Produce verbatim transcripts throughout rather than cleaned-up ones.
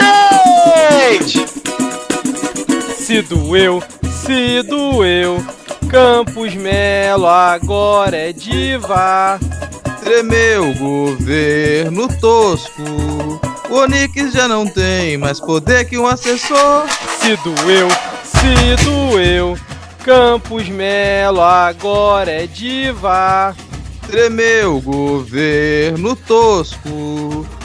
aí, gente? Se doeu, se doeu, Campos Mello agora é diva. Tremeu o governo tosco, o Onyx já não tem mais poder que um assessor. Se doeu, se doeu, Campos Mello agora é diva. Tremeu o governo tosco,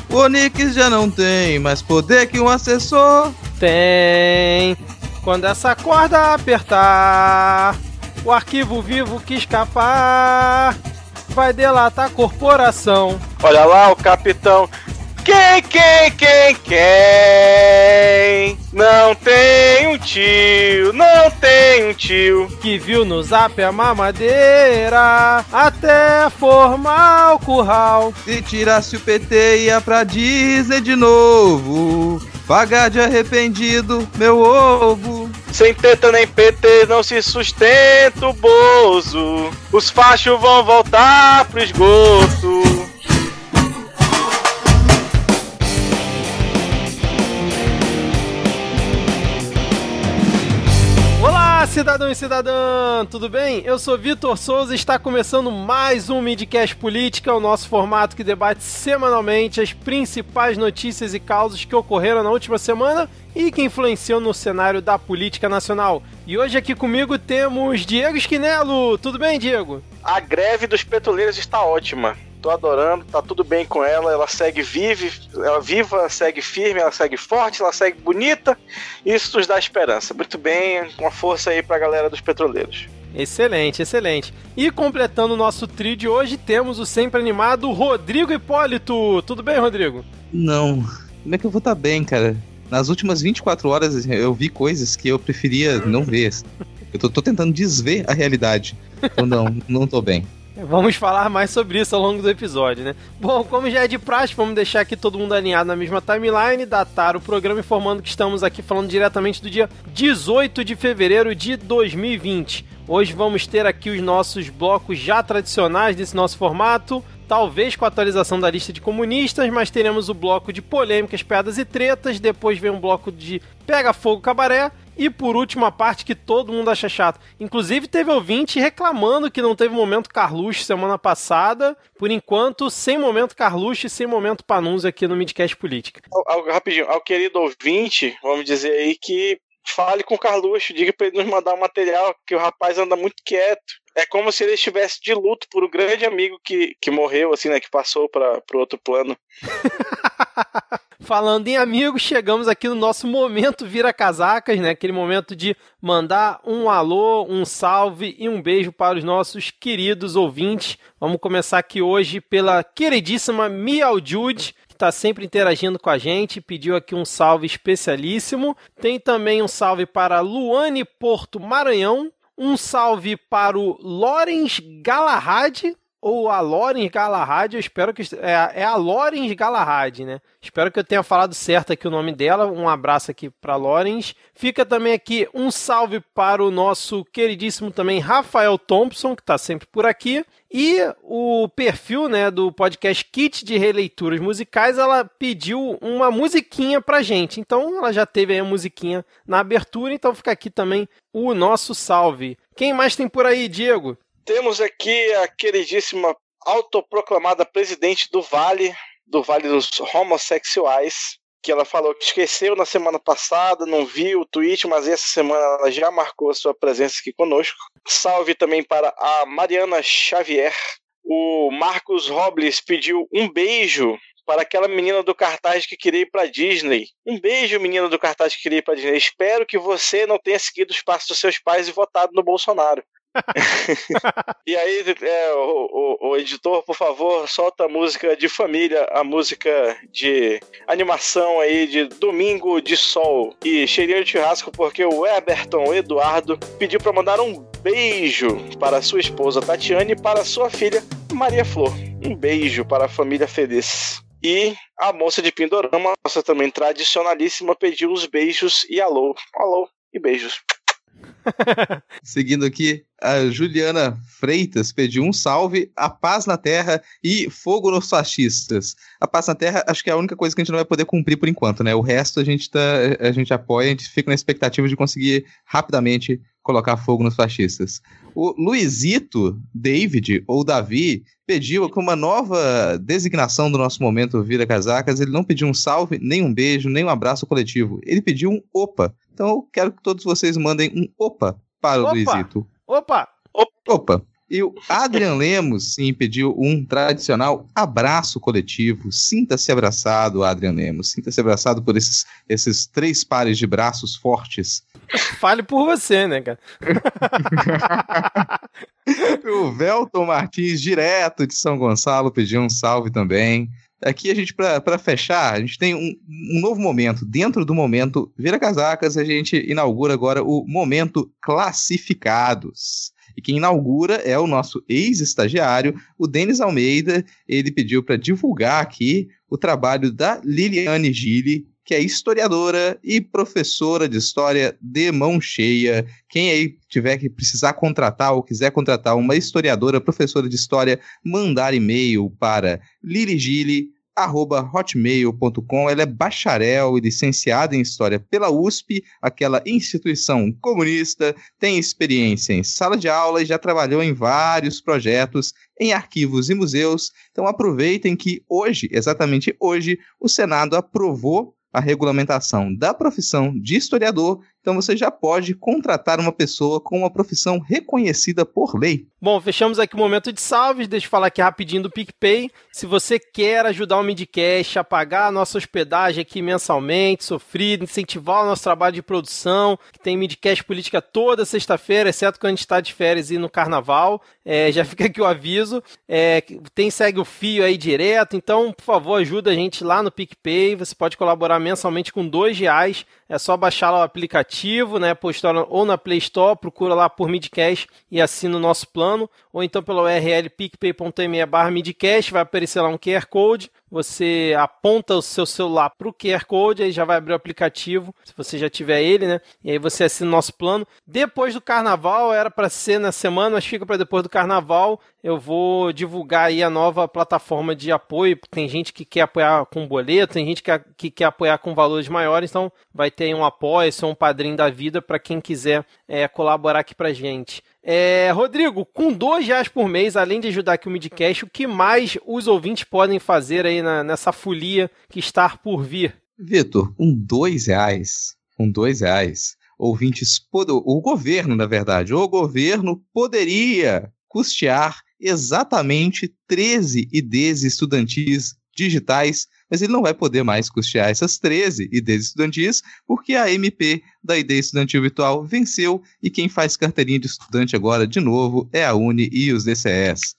o Onyx já não tem mais poder que um assessor. Tem, quando essa corda apertar, o arquivo vivo que escapar vai delatar a corporação. Olha lá o capitão. Quem, quem, quem, quem? Não tem um tio, não tem um tio que viu no zap a mamadeira até formar o curral. Se tirasse o P T ia pra Disney de novo, pagar de arrependido meu ovo. Sem teta nem P T não se sustenta o bozo, os fachos vão voltar pro esgoto. Cidadão e cidadã, tudo bem? Eu sou Vitor Souza e está começando mais um Midcast Política, o nosso formato que debate semanalmente as principais notícias e causas que ocorreram na última semana e que influenciam no cenário da política nacional. E hoje aqui comigo temos Diego Squinello. Tudo bem, Diego? A greve dos petroleiros está ótima. Tô adorando, tá tudo bem com ela, ela segue vive, ela viva, ela segue firme, ela segue forte, ela segue bonita, isso nos dá esperança. Muito bem, uma força aí pra galera dos petroleiros. Excelente, excelente. E completando o nosso trio de hoje, temos o sempre animado Rodrigo Hipólito. Tudo bem, Rodrigo? Não, como é que eu vou estar bem, cara? Nas últimas vinte e quatro horas eu vi coisas que eu preferia não ver. Eu tô, tô tentando desver a realidade, então não, não tô bem. Vamos falar mais sobre isso ao longo do episódio, né? Bom, como já é de praxe, vamos deixar aqui todo mundo alinhado na mesma timeline, datar o programa informando que estamos aqui falando diretamente do dia dezoito de fevereiro de dois mil e vinte. Hoje vamos ter aqui os nossos blocos já tradicionais desse nosso formato, talvez com a atualização da lista de comunistas, mas teremos o bloco de polêmicas, piadas e tretas, depois vem um bloco de pega fogo cabaré, e por último, a parte que todo mundo acha chato. Inclusive, teve ouvinte reclamando que não teve momento Carluxo semana passada. Por enquanto, sem momento Carluxo e sem momento Panunzio aqui no Midcast Política. Ao, ao, rapidinho, ao querido ouvinte, vamos dizer aí que fale com o Carluxo, diga pra ele nos mandar um material, que o rapaz anda muito quieto. É como se ele estivesse de luto por um grande amigo que, que morreu, assim, né, que passou para pro outro plano. Falando em amigos, chegamos aqui no nosso momento Vira Casacas, né? Aquele momento de mandar um alô, um salve e um beijo para os nossos queridos ouvintes. Vamos começar aqui hoje pela queridíssima Miau Jude, que está sempre interagindo com a gente, pediu aqui um salve especialíssimo. Tem também um salve para Luane Porto Maranhão, um salve para o Lorenz Galahad, ou a Lorenz Galahad, eu espero que... É, é a Lorenz Galahad, né? Espero que eu tenha falado certo aqui o nome dela. Um abraço aqui para Lorenz. Fica também aqui um salve para o nosso queridíssimo também Rafael Thompson, que está sempre por aqui. E o perfil, né, do podcast Kit de Releituras Musicais, ela pediu uma musiquinha pra gente. Então ela já teve aí a musiquinha na abertura, então fica aqui também o nosso salve. Quem mais tem por aí, Diego? Temos aqui a queridíssima autoproclamada presidente do Vale, do Vale dos Homossexuais, que ela falou que esqueceu na semana passada, não viu o tweet, mas essa semana ela já marcou a sua presença aqui conosco. Salve também para a Mariana Xavier. O Marcos Robles pediu um beijo para aquela menina do cartaz que queria ir para Disney. Um beijo, menina do cartaz que queria ir para Disney. Espero que você não tenha seguido os passos dos seus pais e votado no Bolsonaro. E aí, é, o, o, o editor, por favor, solta a música de família, a música de animação aí de Domingo de Sol e Cheirinho de Churrasco, porque o Eberton Eduardo pediu para mandar um beijo para sua esposa Tatiane e para sua filha Maria Flor. Um beijo para a família feliz. E a moça de Pindorama, nossa também tradicionalíssima, pediu os beijos e alô, alô e beijos. Seguindo aqui, a Juliana Freitas pediu um salve, a paz na terra e fogo nos fascistas. A paz na terra acho que é a única coisa que a gente não vai poder cumprir por enquanto, né? O resto a gente, tá, a gente apoia, a gente fica na expectativa de conseguir rapidamente colocar fogo nos fascistas. O Luizito, David ou Davi pediu que uma nova designação do nosso momento Vira Casacas, ele não pediu um salve, nem um beijo, nem um abraço coletivo, ele pediu um opa. Então eu quero que todos vocês mandem um opa para o opa, Luizito. Opa! Opa! Opa! E o Adrian Lemos, sim, pediu um tradicional abraço coletivo. Sinta-se abraçado, Adrian Lemos. Sinta-se abraçado por esses, esses três pares de braços fortes. Fale por você, né, cara? O Velton Martins, direto de São Gonçalo, pediu um salve também. Aqui a gente, para fechar, a gente tem um, um novo momento. Dentro do momento Vira Casacas, a gente inaugura agora o momento Classificados. E quem inaugura é o nosso ex-estagiário, o Denis Almeida. Ele pediu para divulgar aqui o trabalho da Liliane Gili, que é historiadora e professora de história de mão cheia. Quem aí tiver que precisar contratar ou quiser contratar uma historiadora, professora de história, mandar e-mail para liligili arroba hotmail ponto com. Ela é bacharel e licenciada em História pela U S P, aquela instituição comunista, tem experiência em sala de aula e já trabalhou em vários projetos em arquivos e museus. Então aproveitem que hoje, exatamente hoje, o Senado aprovou a regulamentação da profissão de historiador, então você já pode contratar uma pessoa com uma profissão reconhecida por lei. Bom, fechamos aqui o momento de salves, deixa eu falar aqui rapidinho do PicPay. Se você quer ajudar o Midcast a pagar a nossa hospedagem aqui mensalmente, sofrido, incentivar o nosso trabalho de produção, que tem Midcast Política toda sexta-feira, exceto quando a gente está de férias e no carnaval, é, já fica aqui o aviso, é, tem segue o fio aí direto, então por favor ajuda a gente lá no PicPay, você pode colaborar mensalmente com dois reais, é só baixar lá o aplicativo, né, postar ou na Play Store, procura lá por Midcast e assina o nosso plano, ou então pela U R L picpay ponto me barra midcast, vai aparecer lá um Q R Code, você aponta o seu celular para o Q R Code, aí já vai abrir o aplicativo, se você já tiver ele, né, e aí você assina o nosso plano. Depois do carnaval, era para ser na semana, mas fica para depois do carnaval, eu vou divulgar aí a nova plataforma de apoio, tem gente que quer apoiar com boleto, tem gente que quer, que quer apoiar com valores maiores, então vai ter um apoio, um padrinho da vida para quem quiser é, colaborar aqui pra gente. É, Rodrigo, com dois reais por mês, além de ajudar aqui o Midcast, o que mais os ouvintes podem fazer aí na, nessa folia que está por vir? Vitor, com dois reais, com dois reais, ouvintes, o governo, na verdade, o governo poderia custear exatamente treze I Ds estudantis digitais, mas ele não vai poder mais custear essas treze I Ds estudantis, porque a M P da I D estudantil virtual venceu e quem faz carteirinha de estudante agora, de novo, é a Uni e os D C S.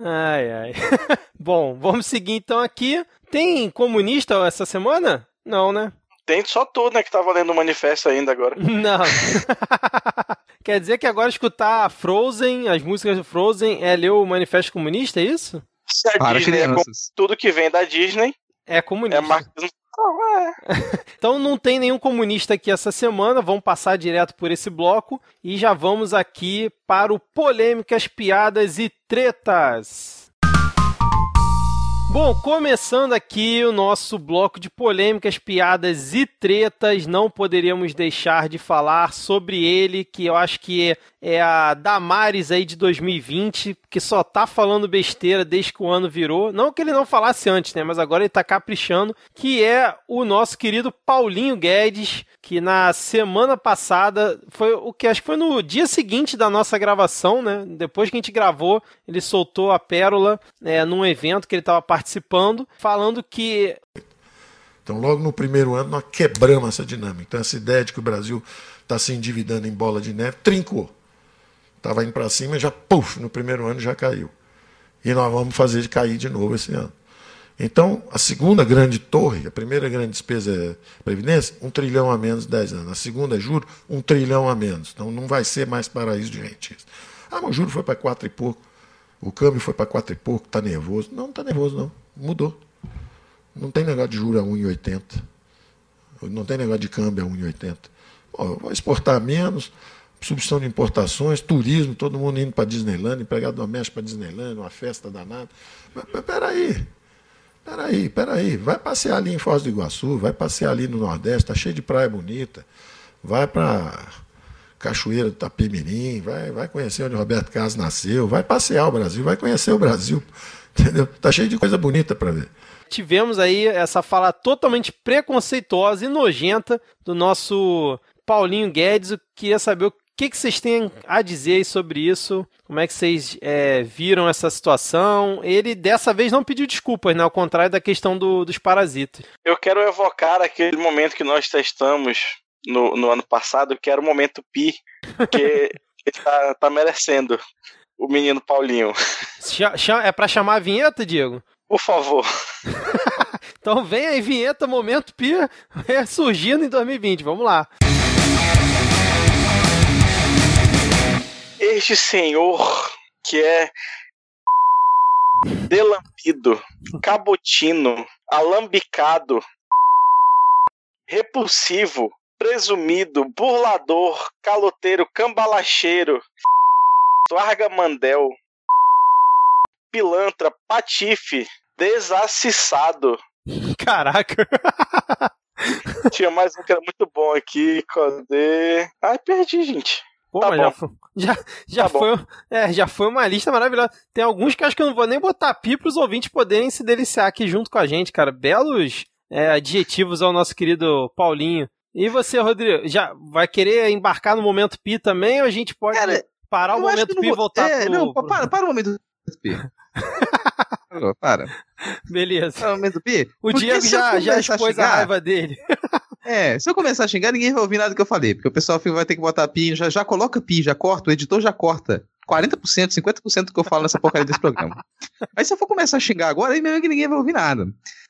Ai, ai. Bom, vamos seguir então aqui. Tem comunista essa semana? Não, né? Tem só tu, né, que tá valendo o manifesto ainda agora. Não. Quer dizer que agora escutar Frozen, as músicas do Frozen, é ler o Manifesto Comunista, é isso? Se a Para Disney crianças. É tudo que vem da Disney é comunista. É marxismo. Então não tem nenhum comunista aqui essa semana, vamos passar direto por esse bloco e já vamos aqui para o Polêmicas, Piadas e Tretas. Bom, começando aqui o nosso bloco de polêmicas, piadas e tretas, não poderíamos deixar de falar sobre ele, que eu acho que é a Damares aí de dois mil e vinte, que só tá falando besteira desde que o ano virou. Não que ele não falasse antes, né? Mas agora ele tá caprichando, que é o nosso querido Paulinho Guedes, que na semana passada, foi o que acho que foi no dia seguinte da nossa gravação, né? Depois que a gente gravou, ele soltou a pérola, né, num evento que ele estava participando. participando, falando que... Então, logo no primeiro ano, nós quebramos essa dinâmica. Então, essa ideia de que o Brasil está se endividando em bola de neve, trincou. Estava indo para cima e já, puf, no primeiro ano já caiu. E nós vamos fazer cair de novo esse ano. Então, a segunda grande torre, a primeira grande despesa é previdência, um trilhão a menos em dez anos. A segunda é juro, um trilhão a menos. Então, não vai ser mais paraíso de gente. Ah, mas o juro foi para quatro e pouco. O câmbio foi para quatro e pouco, está nervoso. Não, não está nervoso, não. Mudou. Não tem negócio de juros a um e oitenta. Não tem negócio de câmbio a um e oitenta. Pô, vai exportar menos, substituição de importações, turismo, todo mundo indo para Disneyland, empregado doméstico para Disneyland, uma festa danada. Mas, mas peraí, peraí, peraí, vai passear ali em Foz do Iguaçu, vai passear ali no Nordeste, está cheio de praia bonita, vai para Cachoeira do Tapemirim, vai, vai conhecer onde Roberto Carlos nasceu, vai passear o Brasil, vai conhecer o Brasil, entendeu? Tá cheio de coisa bonita para ver. Tivemos aí essa fala totalmente preconceituosa e nojenta do nosso Paulinho Guedes. Eu queria saber o que que vocês têm a dizer sobre isso, como é que vocês é, viram essa situação. Ele dessa vez não pediu desculpas, né? Ao contrário da questão do, dos parasitas. Eu quero evocar aquele momento que nós testamos No, no ano passado, que era o momento Pi, que ele tá, tá merecendo, o menino Paulinho. É pra chamar a vinheta, Diego? Por favor. Então vem aí, vinheta, momento Pi, surgindo em dois mil e vinte, vamos lá. Este senhor que é delampido, cabotino, alambicado, repulsivo, presumido, burlador, caloteiro, cambalacheiro, argamandel, pilantra, patife, desassissado. Caraca! Tinha mais um que era muito bom aqui, cadê? Ai, perdi, gente. Pô, tá bom. Já foi, já, já, tá foi bom. É, já foi uma lista maravilhosa. Tem alguns que acho que eu não vou nem botar pi para os ouvintes poderem se deliciar aqui junto com a gente, cara. Belos é, adjetivos ao nosso querido Paulinho. E você, Rodrigo, já vai querer embarcar no momento Pi também, ou a gente pode Cara, parar o momento Pi e voltar é, pro... Não, para, para o momento Pi. Parou, para. Beleza. Para o momento Pi. O Diego já, já expôs a, xingar, a raiva dele. É, se eu começar a xingar, ninguém vai ouvir nada que eu falei, porque o pessoal vai ter que botar Pi, já, já coloca Pi, já corta, o editor já corta. quarenta por cento, cinquenta por cento do que eu falo nessa porcaria desse programa. Aí se eu for começar a xingar agora, aí mesmo que ninguém vai ouvir nada.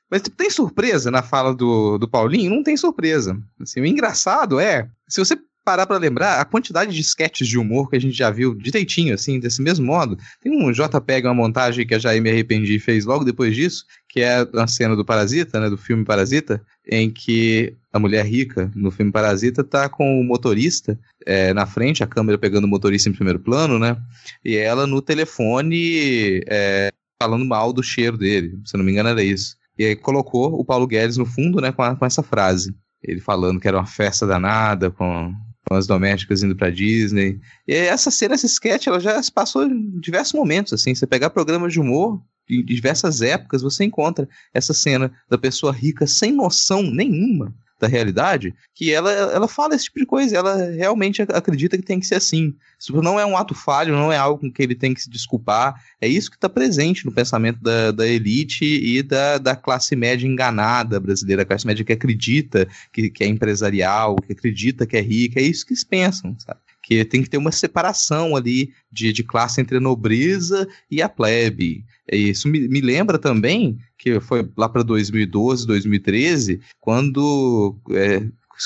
Mas tipo, tem surpresa na fala do, do Paulinho? Não tem surpresa. Assim, o engraçado é, se você parar pra lembrar, a quantidade de sketches de humor que a gente já viu direitinho, assim, desse mesmo modo. Tem um JPEG, uma montagem que a Jair Me Arrependi fez logo depois disso, que é a cena do Parasita, né, do filme Parasita, em que a mulher rica, no filme Parasita, tá com o motorista é, na frente, a câmera pegando o motorista em primeiro plano, né, e ela no telefone é, falando mal do cheiro dele, se não me engano era isso. E aí colocou o Paulo Guedes no fundo, né, com, a, com essa frase. Ele falando que era uma festa danada, com, com as domésticas indo pra Disney. E essa cena, esse sketch, ela já se passou em diversos momentos, assim. Você pegar programas de humor, de diversas épocas, você encontra essa cena da pessoa rica sem noção nenhuma da realidade, que ela, ela fala esse tipo de coisa, ela realmente acredita que tem que ser assim. Isso não é um ato falho, não é algo com que ele tem que se desculpar, é isso que está presente no pensamento da, da elite e da, da classe média enganada brasileira, a classe média que acredita que, que é empresarial, que acredita que é rica, é isso que eles pensam, sabe? Que tem que ter uma separação ali de, de classe entre a nobreza e a plebe. Isso me, me lembra também que foi lá para dois mil e doze, dois mil e treze, quando é,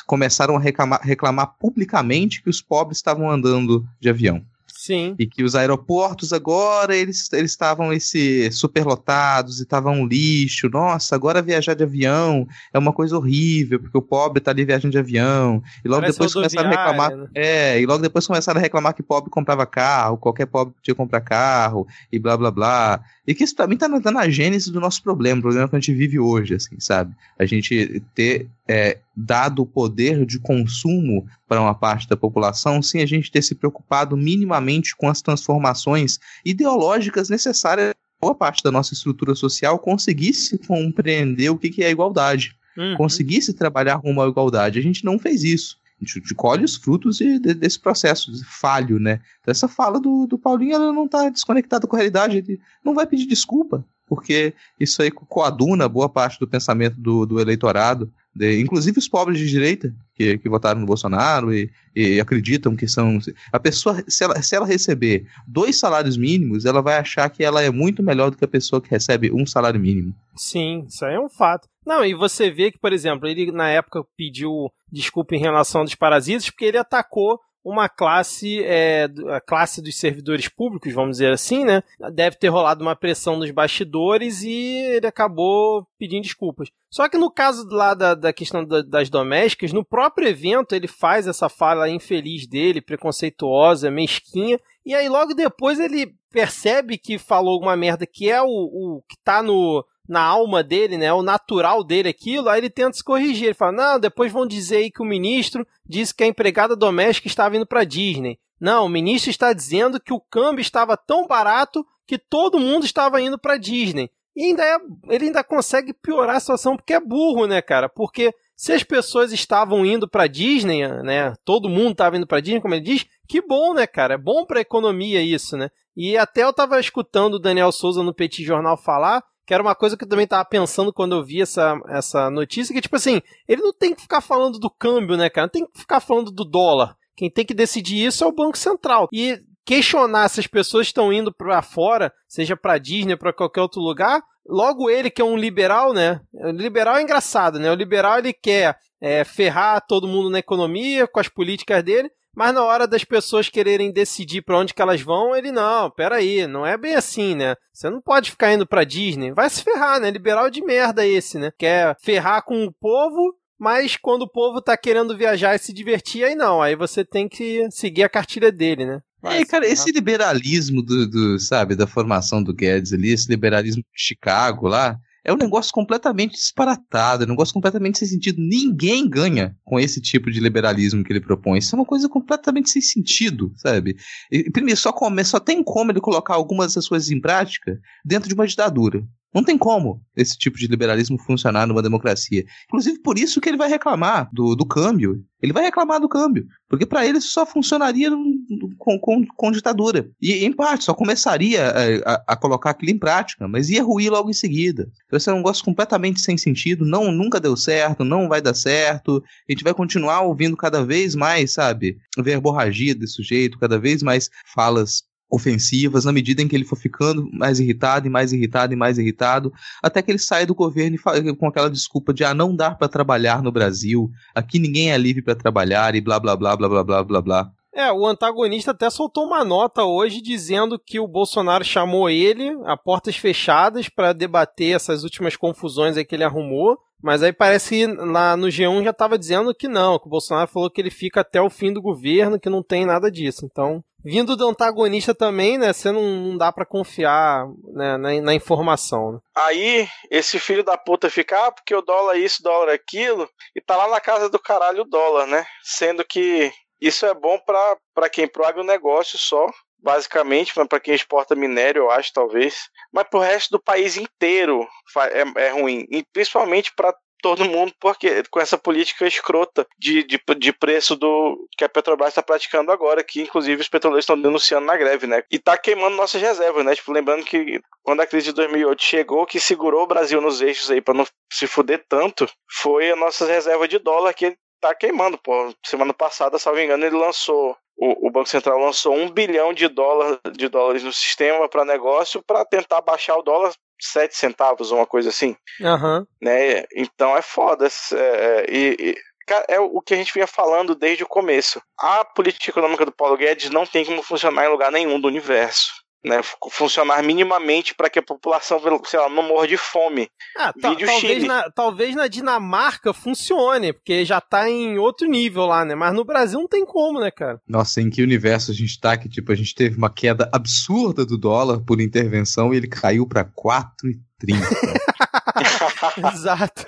começaram a reclamar, reclamar publicamente que os pobres estavam andando de avião. Sim. E que os aeroportos agora, eles eles estavam esse, superlotados e estavam um lixo. Nossa, agora viajar de avião é uma coisa horrível, porque o pobre tá ali viajando de avião. E logo Parece depois começaram a reclamar... Né? É, e logo depois começaram a reclamar que pobre comprava carro, qualquer pobre podia comprar carro, e blá, blá, blá. E que isso pra mim tá na, tá na gênese do nosso problema, o problema que a gente vive hoje, assim, sabe? A gente ter... É, dado o poder de consumo para uma parte da população, sem a gente ter se preocupado minimamente com as transformações ideológicas necessárias para boa parte da nossa estrutura social conseguisse compreender o que, que é igualdade, uhum. conseguisse trabalhar rumo à igualdade. A gente não fez isso. A gente colhe os frutos de, de, desse processo de falho, né? Então essa fala do, do Paulinho, ela não está desconectada com a realidade, ele não vai pedir desculpa, porque isso aí coaduna boa parte do pensamento do, do eleitorado, de, inclusive os pobres de direita que, que votaram no Bolsonaro e, e acreditam que são... A pessoa, se ela, se ela receber dois salários mínimos, ela vai achar que ela é muito melhor do que a pessoa que recebe um salário mínimo. Sim, isso aí é um fato. Não, e você vê que, por exemplo, ele na época pediu desculpa em relação aos parasitas porque ele atacou uma classe, é, a classe dos servidores públicos, vamos dizer assim, né? Deve ter rolado uma pressão nos bastidores e ele acabou pedindo desculpas. Só que no caso lá da, da questão da, das domésticas, no próprio evento ele faz essa fala infeliz dele, preconceituosa, mesquinha, e aí logo depois ele percebe que falou alguma merda que é o, o que tá no... na alma dele, né, o natural dele aquilo, aí ele tenta se corrigir, ele fala, não, depois vão dizer aí que o ministro disse que a empregada doméstica estava indo para Disney. Não, o ministro está dizendo que o câmbio estava tão barato que todo mundo estava indo para Disney. E ainda é, ele ainda consegue piorar a situação porque é burro, né, cara? Porque se as pessoas estavam indo para Disney, né, todo mundo estava indo para Disney, como ele diz, que bom, né, cara? É bom para a economia isso, né? E até eu estava escutando o Daniel Souza no Petit Jornal falar que era uma coisa que eu também tava pensando quando eu vi essa, essa notícia, que tipo assim, ele não tem que ficar falando do câmbio, né, cara? Não tem que ficar falando do dólar. Quem tem que decidir isso é o Banco Central. E questionar se as pessoas estão indo para fora, seja para Disney, para qualquer outro lugar, logo ele que é um liberal, né? O liberal é engraçado, né? O liberal ele quer é, ferrar todo mundo na economia, com as políticas dele, mas na hora das pessoas quererem decidir para onde que elas vão, ele, não, peraí, não é bem assim, né? Você não pode ficar indo para Disney. Vai se ferrar, né? Liberal de merda esse, né? Quer ferrar com o povo, mas quando o povo tá querendo viajar e se divertir, aí não. Aí você tem que seguir a cartilha dele, né? Mas, é, cara, esse liberalismo do, do, sabe, da formação do Guedes ali, esse liberalismo de Chicago lá, é um negócio completamente disparatado, é um negócio completamente sem sentido. Ninguém ganha com esse tipo de liberalismo que ele propõe. Isso é uma coisa completamente sem sentido, sabe? E, primeiro, só, come, só tem como ele colocar algumas das coisas em prática dentro de uma ditadura. Não tem como esse tipo de liberalismo funcionar numa democracia. Inclusive por isso que ele vai reclamar do, do câmbio. Ele vai reclamar do câmbio, porque para ele isso só funcionaria com, com, com ditadura. E em parte só começaria a, a, a colocar aquilo em prática, mas ia ruir logo em seguida. Então esse é um negócio completamente sem sentido, não, nunca deu certo, não vai dar certo. A gente vai continuar ouvindo cada vez mais, sabe, verborragia desse sujeito, cada vez mais falas ofensivas, na medida em que ele for ficando mais irritado e mais irritado e mais irritado, até que ele sai do governo e fala, com aquela desculpa de, ah, não dá pra trabalhar no Brasil, aqui ninguém é livre pra trabalhar e blá, blá, blá, blá, blá, blá, blá, blá. É, o antagonista até soltou uma nota hoje dizendo que o Bolsonaro chamou ele a portas fechadas pra debater essas últimas confusões aí que ele arrumou, mas aí parece que lá no G um já tava dizendo que não, que o Bolsonaro falou que ele fica até o fim do governo, que não tem nada disso, então... Vindo do antagonista também, né? Você não, não dá pra confiar, né, na, na informação, né? Aí, esse filho da puta fica, ah, porque o dólar é isso, dólar é aquilo, e tá lá na casa do caralho o dólar, né? Sendo que isso é bom pra, pra quem propaga o negócio só, basicamente, pra quem exporta minério, eu acho, talvez. Mas pro resto do país inteiro é, é ruim, e principalmente pra todo mundo, porque com essa política escrota de, de, de preço do que a Petrobras está praticando agora, que inclusive os petroleiros estão denunciando na greve, né? E tá queimando nossas reservas, né? Tipo, lembrando que quando a crise de dois mil e oito chegou, que segurou o Brasil nos eixos aí para não se fuder tanto, foi a nossa reserva de dólar que tá queimando, pô. Semana passada, salvo engano, ele lançou, o, o Banco Central lançou um bilhão de, dólar, de dólares no sistema para negócio para tentar baixar o dólar sete centavos, uma coisa assim. Uhum. Né? Então é foda. É, e, é, é o que a gente vinha falando desde o começo. A política econômica do Paulo Guedes não tem como funcionar em lugar nenhum do universo. Né? Funcionar minimamente para que a população, sei lá, não morra de fome. Ah, ta- talvez, na, talvez na Dinamarca funcione, porque já tá em outro nível lá, né? Mas no Brasil não tem como, né, cara? Nossa, em que universo a gente tá? Que tipo, a gente teve uma queda absurda do dólar por intervenção e ele caiu para quatro e trinta. Exato.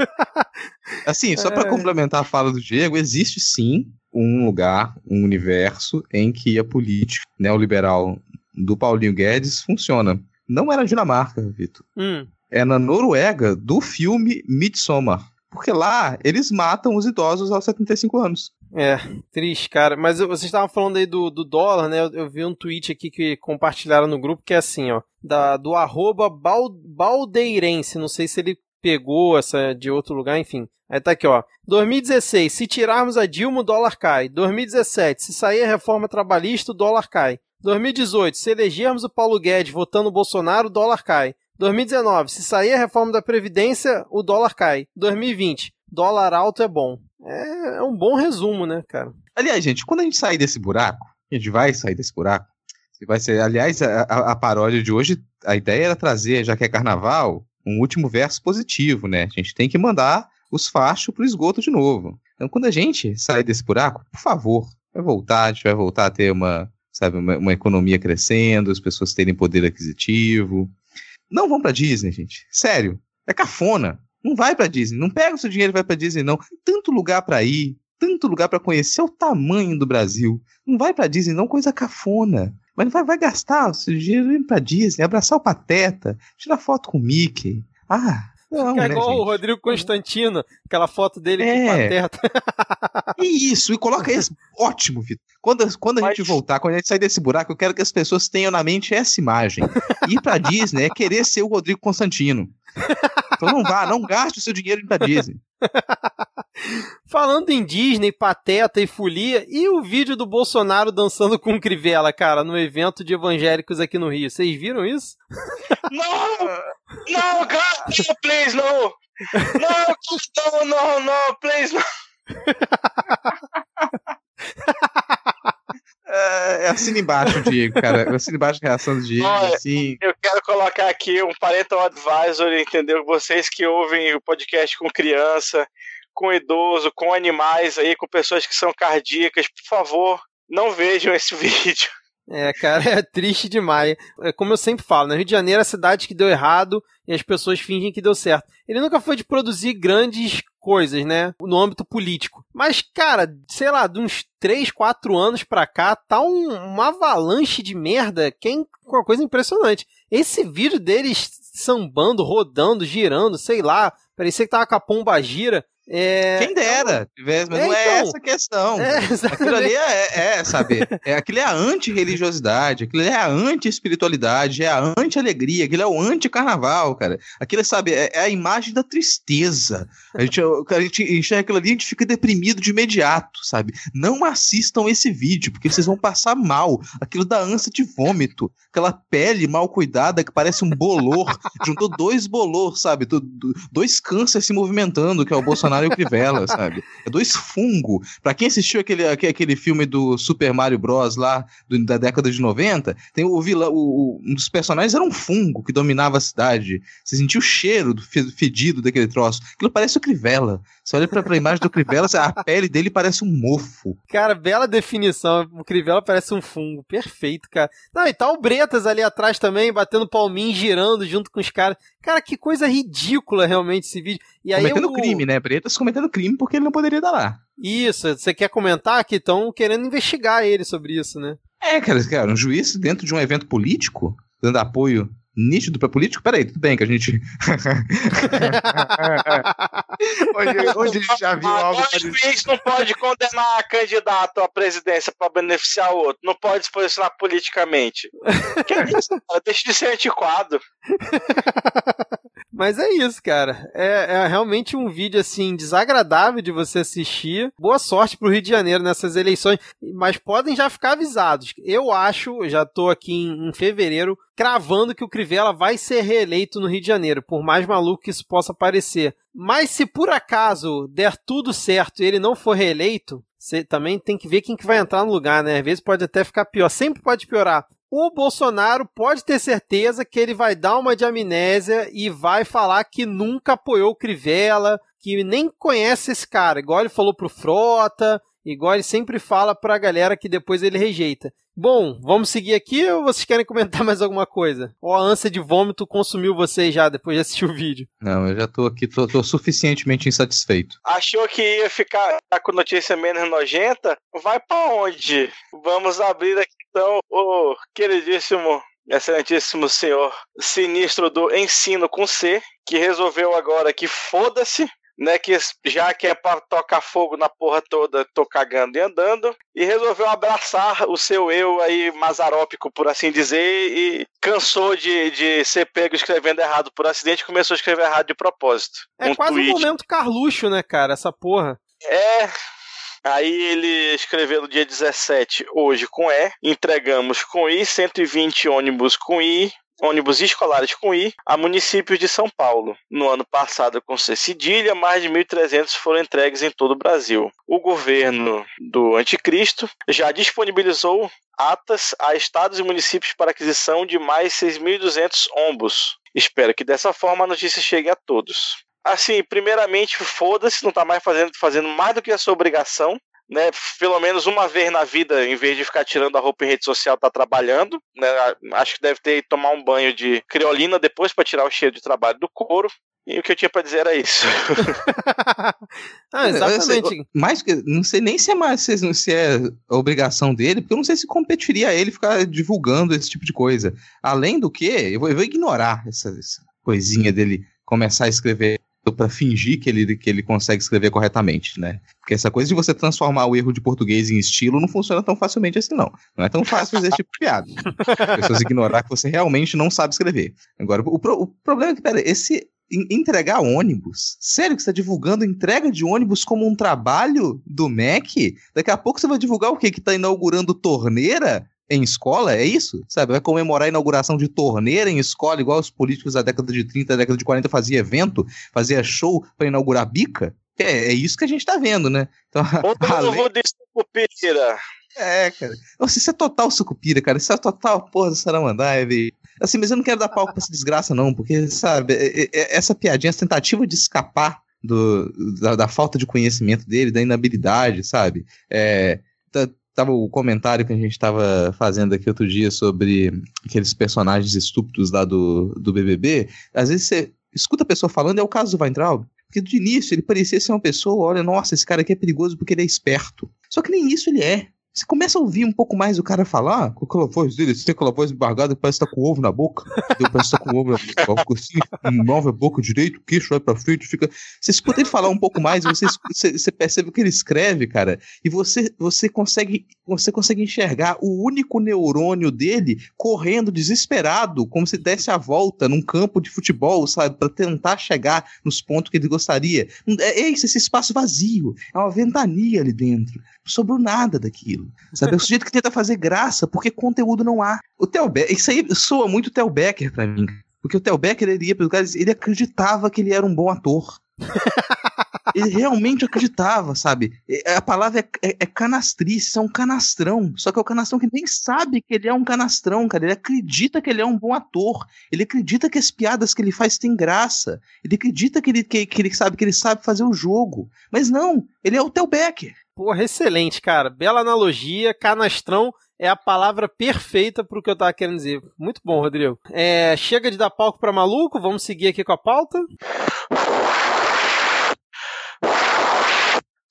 Assim, só para é... complementar a fala do Diego, existe sim um lugar, um universo em que a política neoliberal do Paulinho Guedes funciona. Não é na Dinamarca, Vitor. Hum. É na Noruega, do filme Midsommar. Porque lá, eles matam os idosos aos setenta e cinco anos. É, triste, cara. Mas vocês estavam falando aí do, do dólar, né? Eu, eu vi um tweet aqui que compartilharam no grupo, que é assim, ó. Da, do arroba baldeirense. Não sei se ele pegou essa de outro lugar, enfim. Aí tá aqui, ó. dois mil e dezesseis, se tirarmos a Dilma, o dólar cai. dois mil e dezessete, se sair a reforma trabalhista, o dólar cai. dois mil e dezoito, se elegermos o Paulo Guedes votando o Bolsonaro, o dólar cai. dois mil e dezenove, se sair a reforma da Previdência, o dólar cai. dois mil e vinte, dólar alto é bom. É um bom resumo, né, cara? Aliás, gente, quando a gente sair desse buraco, a gente vai sair desse buraco, vai ser, aliás, a, a paródia de hoje, a ideia era trazer, já que é carnaval, um último verso positivo, né? A gente tem que mandar os fachos pro esgoto de novo. Então, quando a gente sair desse buraco, por favor, vai voltar, a gente vai voltar a ter uma, sabe, uma, uma economia crescendo, as pessoas terem poder aquisitivo. Não vão pra Disney, gente. Sério. É cafona. Não vai pra Disney. Não pega o seu dinheiro e vai pra Disney, não. Tem tanto lugar pra ir, tanto lugar pra conhecer o tamanho do Brasil. Não vai pra Disney, não. Coisa cafona. Mas não vai, vai gastar o seu dinheiro indo pra Disney, abraçar o Pateta, tirar foto com o Mickey. Ah, não, né, é igual, gente? O Rodrigo Constantino, aquela foto dele é. com o Pateta. Isso, e coloca esse. Ótimo, Vitor. Quando, quando a Mas... gente voltar, quando a gente sair desse buraco, eu quero que as pessoas tenham na mente essa imagem. Ir pra Disney é querer ser o Rodrigo Constantino. Então não vá, não gaste o seu dinheiro indo pra Disney. Falando em Disney, Pateta e folia, e o vídeo do Bolsonaro dançando com o Crivella, cara, no evento de evangélicos aqui no Rio. Vocês viram isso? Não! Não, cara! Please, não! Não, não, não, please, não! É, assina embaixo, Diego, cara. Assina embaixo a reação do Diego. Olha, assim. Eu quero colocar aqui um parental advisory, entendeu? Vocês que ouvem o podcast com criança, com idoso, com animais aí, com pessoas que são cardíacas, por favor, não vejam esse vídeo. É, cara, é triste demais. É como eu sempre falo, no Rio de Janeiro é a cidade que deu errado e as pessoas fingem que deu certo. Ele nunca foi de produzir grandes coisas, né, no âmbito político. Mas, cara, sei lá, de uns três, quatro anos pra cá, tá um, uma avalanche de merda, que é uma coisa impressionante. Esse vídeo deles sambando, rodando, girando, sei lá, parecia que tava com a pomba gira. É... Quem dera, mas não é, então, é essa a questão. É, aquilo ali é, é sabe, é, aquilo é a anti-religiosidade, aquilo é a anti-espiritualidade, é a anti-alegria, aquilo é o anti-carnaval, cara. Aquilo, sabe, é, é a imagem da tristeza. A gente, a gente enxerga aquilo ali e a gente fica deprimido de imediato, sabe? Não assistam esse vídeo, porque vocês vão passar mal. Aquilo dá ânsia de vômito, aquela pele mal cuidada que parece um bolor. Juntou dois bolor, sabe? Do, do, dois cânceres se movimentando, que é o Bolsonaro e o Crivella, sabe? É dois fungo. Pra quem assistiu aquele, aquele filme do Super Mario Bros. Lá, do, da década de noventa, tem o vilão, o, um dos personagens era um fungo que dominava a cidade. Você sentiu o cheiro do fedido daquele troço. Aquilo parece o Crivella. Você olha pra, pra imagem do Crivella, a pele dele parece um mofo. Cara, bela definição. O Crivella parece um fungo. Perfeito, cara. Não, e tá o Bretas ali atrás também, batendo palminho, girando junto com os caras. Cara, que coisa ridícula realmente esse vídeo. E aí cometendo eu... crime, né, Bretas? Cometendo crime porque ele não poderia dar lá. Isso, você quer comentar que estão querendo investigar ele sobre isso, né? É, cara, cara, um juiz dentro de um evento político, dando apoio nítido pra político, peraí, tudo bem que a gente... onde, onde a gente já viu algo... O juiz não pode condenar candidato à presidência pra beneficiar o outro, não pode se posicionar politicamente. Que é isso, cara? Deixa de ser antiquado. Mas é isso, cara. É, é realmente um vídeo, assim, desagradável de você assistir. Boa sorte pro Rio de Janeiro nessas eleições, mas podem já ficar avisados. Eu acho, já tô aqui em, em fevereiro, cravando que o Crivella vai ser reeleito no Rio de Janeiro, por mais maluco que isso possa parecer. Mas se por acaso der tudo certo e ele não for reeleito, você também tem que ver quem que vai entrar no lugar, né? Às vezes pode até ficar pior, sempre pode piorar. O Bolsonaro pode ter certeza que ele vai dar uma de amnésia e vai falar que nunca apoiou o Crivella, que nem conhece esse cara, igual ele falou pro Frota, igual ele sempre fala pra galera que depois ele rejeita. Bom, vamos seguir aqui ou vocês querem comentar mais alguma coisa? Ou a ânsia de vômito consumiu vocês já, depois de assistir o vídeo? Não, eu já tô aqui, tô, tô suficientemente insatisfeito. Achou que ia ficar com notícia menos nojenta? Vai pra onde? Vamos abrir aqui então o queridíssimo, excelentíssimo senhor sinistro do ensino com C, que resolveu agora que foda-se, né, que já que é pra tocar fogo na porra toda, tô cagando e andando, e resolveu abraçar o seu eu aí mazarópico, por assim dizer, e cansou de, de ser pego escrevendo errado por acidente e começou a escrever errado de propósito. É um quase tweet. Um momento Carluxo, né, cara, essa porra. É... Aí ele escreveu no dia dezessete, hoje com E, entregamos com I, cento e vinte ônibus com I, ônibus escolares com I a municípios de São Paulo. No ano passado, com C cedilha, mais de mil e trezentos foram entregues em todo o Brasil. O governo do anticristo já disponibilizou atas a estados e municípios para aquisição de mais seis mil e duzentos ônibus. Espero que dessa forma a notícia chegue a todos. Assim, primeiramente, foda-se, não está mais fazendo, fazendo mais do que a sua obrigação, né? Pelo menos uma vez na vida, em vez de ficar tirando a roupa em rede social, tá trabalhando, né? Acho que deve ter que tomar um banho de creolina depois para tirar o cheiro de trabalho do couro. E o que eu tinha pra dizer era isso. Ah, exatamente. Eu, eu, mas não sei nem se é, mais, se é a obrigação dele, porque eu não sei se competiria a ele ficar divulgando esse tipo de coisa. Além do que, eu vou, eu vou ignorar essa, essa coisinha dele começar a escrever pra fingir que ele, que ele consegue escrever corretamente, né? Porque essa coisa de você transformar o erro de português em estilo não funciona tão facilmente assim, não. Não é tão fácil fazer esse tipo de piada. As pessoas ignorar que você realmente não sabe escrever. Agora, o, pro, o problema é que, pera, esse... entregar ônibus? Sério que você está divulgando entrega de ônibus como um trabalho do M E C? Daqui a pouco você vai divulgar o quê? Que está inaugurando torneira em escola? É isso? Sabe? Vai comemorar a inauguração de torneira em escola, igual os políticos da década de trinta, da década de quarenta faziam evento, faziam show para inaugurar bica? É, é isso que a gente está vendo, né? Então, além... É, cara. Nossa, isso é total sucupira, cara. Isso é total porra do Saramandaia, velho. Assim, mas eu não quero dar palco pra essa desgraça, não, porque, sabe, essa piadinha, essa tentativa de escapar do, da, da falta de conhecimento dele, da inabilidade, sabe? É, tava o comentário que a gente tava fazendo aqui outro dia sobre aqueles personagens estúpidos lá do, do B B B. Às vezes você escuta a pessoa falando, é o caso do Weintraub, porque de início ele parecia ser uma pessoa, olha, nossa, esse cara aqui é perigoso porque ele é esperto. Só que nem isso ele é. Você começa a ouvir um pouco mais o cara falar, com aquela voz dele, você tem aquela voz embargada que parece que tá com ovo na boca, parece que tá com ovo na boca, assim, move a boca direito, o queixo vai pra frente, fica... Você escuta ele falar um pouco mais, você, você percebe o que ele escreve, cara, e você, você, consegue, você consegue enxergar o único neurônio dele correndo desesperado, como se desse a volta num campo de futebol, sabe, pra tentar chegar nos pontos que ele gostaria. É isso, esse espaço vazio, é uma ventania ali dentro, não sobrou nada daquilo. Sabe? É o sujeito que tenta fazer graça porque conteúdo não há. O Theo Becker, isso aí soa muito o Theo Becker pra mim. Porque o Theo Becker, ele ia pelo cara, ele acreditava que ele era um bom ator. Ele realmente acreditava, sabe? A palavra é, é, é canastrice, isso é um canastrão. Só que é um canastrão que nem sabe que ele é um canastrão, cara. Ele acredita que ele é um bom ator. Ele acredita que as piadas que ele faz têm graça. Ele acredita que ele, que, que ele sabe que ele sabe fazer o jogo. Mas não, ele é o Theo Becker. Porra, excelente, cara. Bela analogia. Canastrão é a palavra perfeita pro que eu tava querendo dizer. Muito bom, Rodrigo. É, chega de dar palco pra maluco. Vamos seguir aqui com a pauta.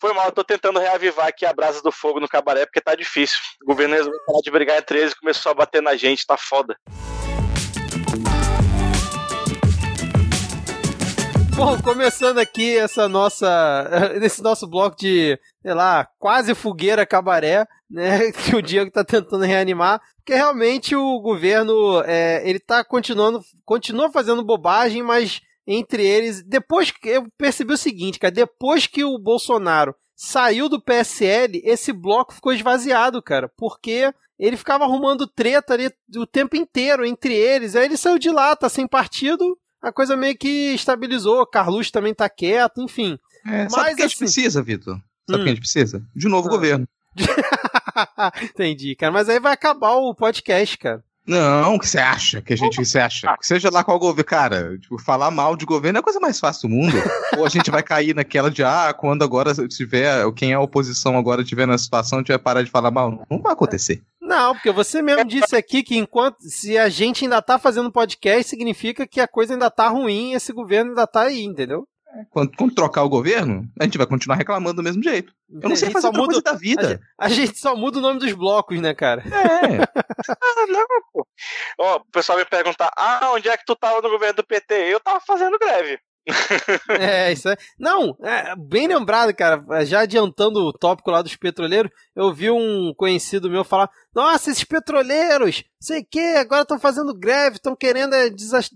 Foi mal, eu tô tentando reavivar aqui a brasa do fogo no cabaré, porque tá difícil. O governo resolveu parar de brigar entre eles e começou a bater na gente, tá foda. Bom, começando aqui essa nossa, esse nosso bloco de, sei lá, quase fogueira cabaré, né, que o Diego tá tentando reanimar, porque realmente o governo, é, ele tá continuando, continua fazendo bobagem, mas... Entre eles, depois que eu percebi o seguinte, cara, depois que o Bolsonaro saiu do P S L, esse bloco ficou esvaziado, cara, porque ele ficava arrumando treta ali o tempo inteiro entre eles, aí ele saiu de lá, tá sem partido, a coisa meio que estabilizou, Carluxo também tá quieto, enfim. É, mas, sabe o que a gente assim... precisa, Vitor? Sabe o hum. que a gente precisa? De novo ah. governo. Entendi, cara, mas aí vai acabar o podcast, cara. Não, o que você acha? Que a gente, que você acha? Seja lá qual governo, cara, tipo, falar mal de governo é a coisa mais fácil do mundo. Ou a gente vai cair naquela de, ah, quando agora tiver, quem é a oposição agora tiver na situação, tiver parar de falar mal. Não vai acontecer. Não, porque você mesmo disse aqui que enquanto, se a gente ainda tá fazendo podcast, significa que a coisa ainda tá ruim, esse governo ainda tá aí, entendeu? Quando, quando trocar o governo, a gente vai continuar reclamando do mesmo jeito. Eu não sei fazer outra coisa da vida. A gente, a gente só muda o nome dos blocos, né, cara? É. Ah, não, pô. Ó, o pessoal me perguntar, ah, onde é que tu tava no governo do P T? Eu tava fazendo greve. É, isso aí. Não, é, bem lembrado, cara. Já adiantando o tópico lá dos petroleiros, eu vi um conhecido meu falar: nossa, esses petroleiros, sei que, agora estão fazendo greve, estão querendo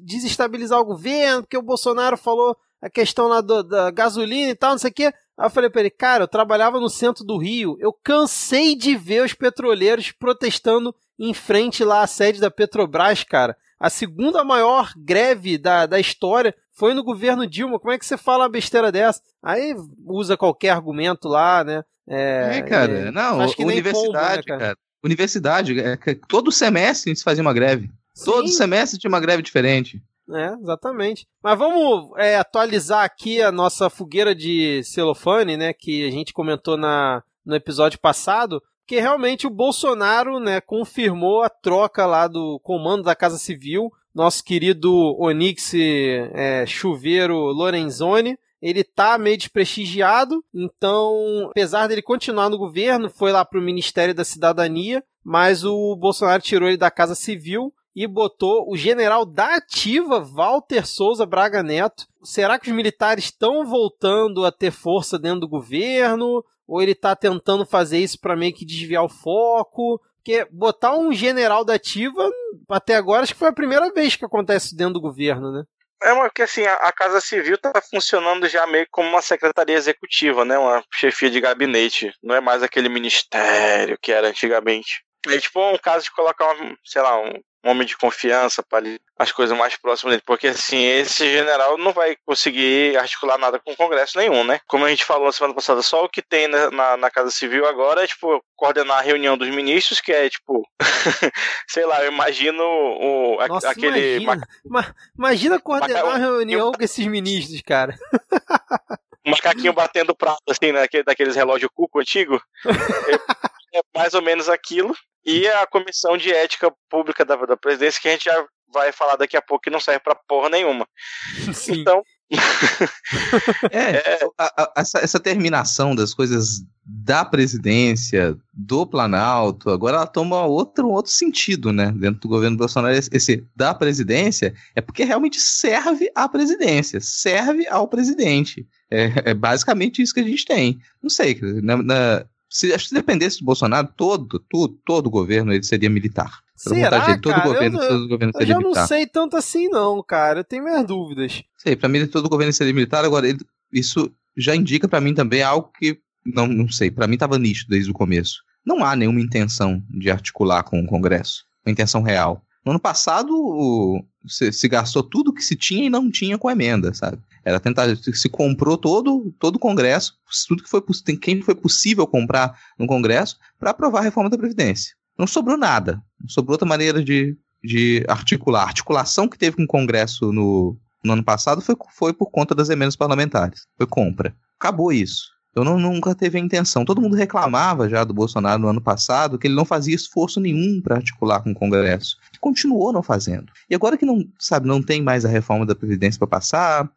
desestabilizar o governo, porque o Bolsonaro falou a questão lá do, da gasolina e tal, não sei o quê. Aí eu falei pra ele, cara, eu trabalhava no centro do Rio, eu cansei de ver os petroleiros protestando em frente lá à sede da Petrobras, cara. A segunda maior greve da, da história foi no governo Dilma. Como é que você fala uma besteira dessa? Aí usa qualquer argumento lá, né? É, é cara. É, não, acho que nem universidade, pombo, né, cara? cara. Universidade, é, todo semestre se fazia uma greve. Sim. Todo semestre tinha uma greve diferente. É, exatamente. Mas vamos é, atualizar aqui a nossa fogueira de celofane, né? Que a gente comentou na, no episódio passado. Porque realmente o Bolsonaro, né, confirmou a troca lá do comando da Casa Civil. Nosso querido Onyx é, Chuveiro Lorenzoni. Ele tá meio desprestigiado, então, apesar dele continuar no governo, foi lá pro Ministério da Cidadania, mas o Bolsonaro tirou ele da Casa Civil e botou o general da ativa, Walter Souza Braga Neto. Será que os militares estão voltando a ter força dentro do governo? Ou ele tá tentando fazer isso para meio que desviar o foco? Porque botar um general da ativa, até agora, acho que foi a primeira vez que acontece dentro do governo, né? É, porque assim, a Casa Civil está funcionando já meio como uma secretaria executiva, né? Uma chefia de gabinete. Não é mais aquele ministério que era antigamente. É tipo um caso de colocar, uma, sei lá, um homem de confiança para as coisas mais próximas dele. Porque assim, esse general não vai conseguir articular nada com o Congresso nenhum, né? Como a gente falou na semana passada, só o que tem na, na, na Casa Civil agora é, tipo, coordenar a reunião dos ministros, que é, tipo, sei lá, eu imagino o, a, Nossa, aquele... Imagina, ma, imagina coordenar maca... a reunião com esses ministros, cara. Um macaquinho batendo prato, assim, né? Daqueles relógio cuco antigo. É mais ou menos aquilo. E a Comissão de Ética Pública da, da Presidência, que a gente já vai falar daqui a pouco, que não serve pra porra nenhuma. Sim. Então... é, é... A, a, essa, essa terminação das coisas da Presidência, do Planalto, agora ela toma outro, outro sentido, né? Dentro do governo Bolsonaro, esse da Presidência é porque realmente serve à Presidência, serve ao Presidente. É, é basicamente isso que a gente tem. Não sei, na... na Se, se dependesse do Bolsonaro, todo, todo, todo governo ele seria militar. Será, gente, todo cara? Governo, eu todo governo seria eu já militar. Não sei tanto assim não, cara. Eu tenho minhas dúvidas. Sei, pra mim todo governo seria militar. Agora, ele, isso já indica pra mim também algo que, não, não sei, pra mim tava nítido desde o começo. Não há nenhuma intenção de articular com o Congresso. Uma intenção real. No ano passado, o, se, se gastou tudo que se tinha e não tinha com emenda, sabe? Era tentar, se comprou todo, todo o Congresso, tudo que foi, quem foi possível comprar no Congresso para aprovar a reforma da Previdência. Não sobrou nada. Não sobrou outra maneira de, de articular. A articulação que teve com o Congresso no, no ano passado foi, foi por conta das emendas parlamentares. Foi compra. Acabou isso. Eu não, nunca teve a intenção. Todo mundo reclamava já do Bolsonaro no ano passado que ele não fazia esforço nenhum para articular com o Congresso. E continuou não fazendo. E agora que não, sabe, não tem mais a reforma da Previdência para passar...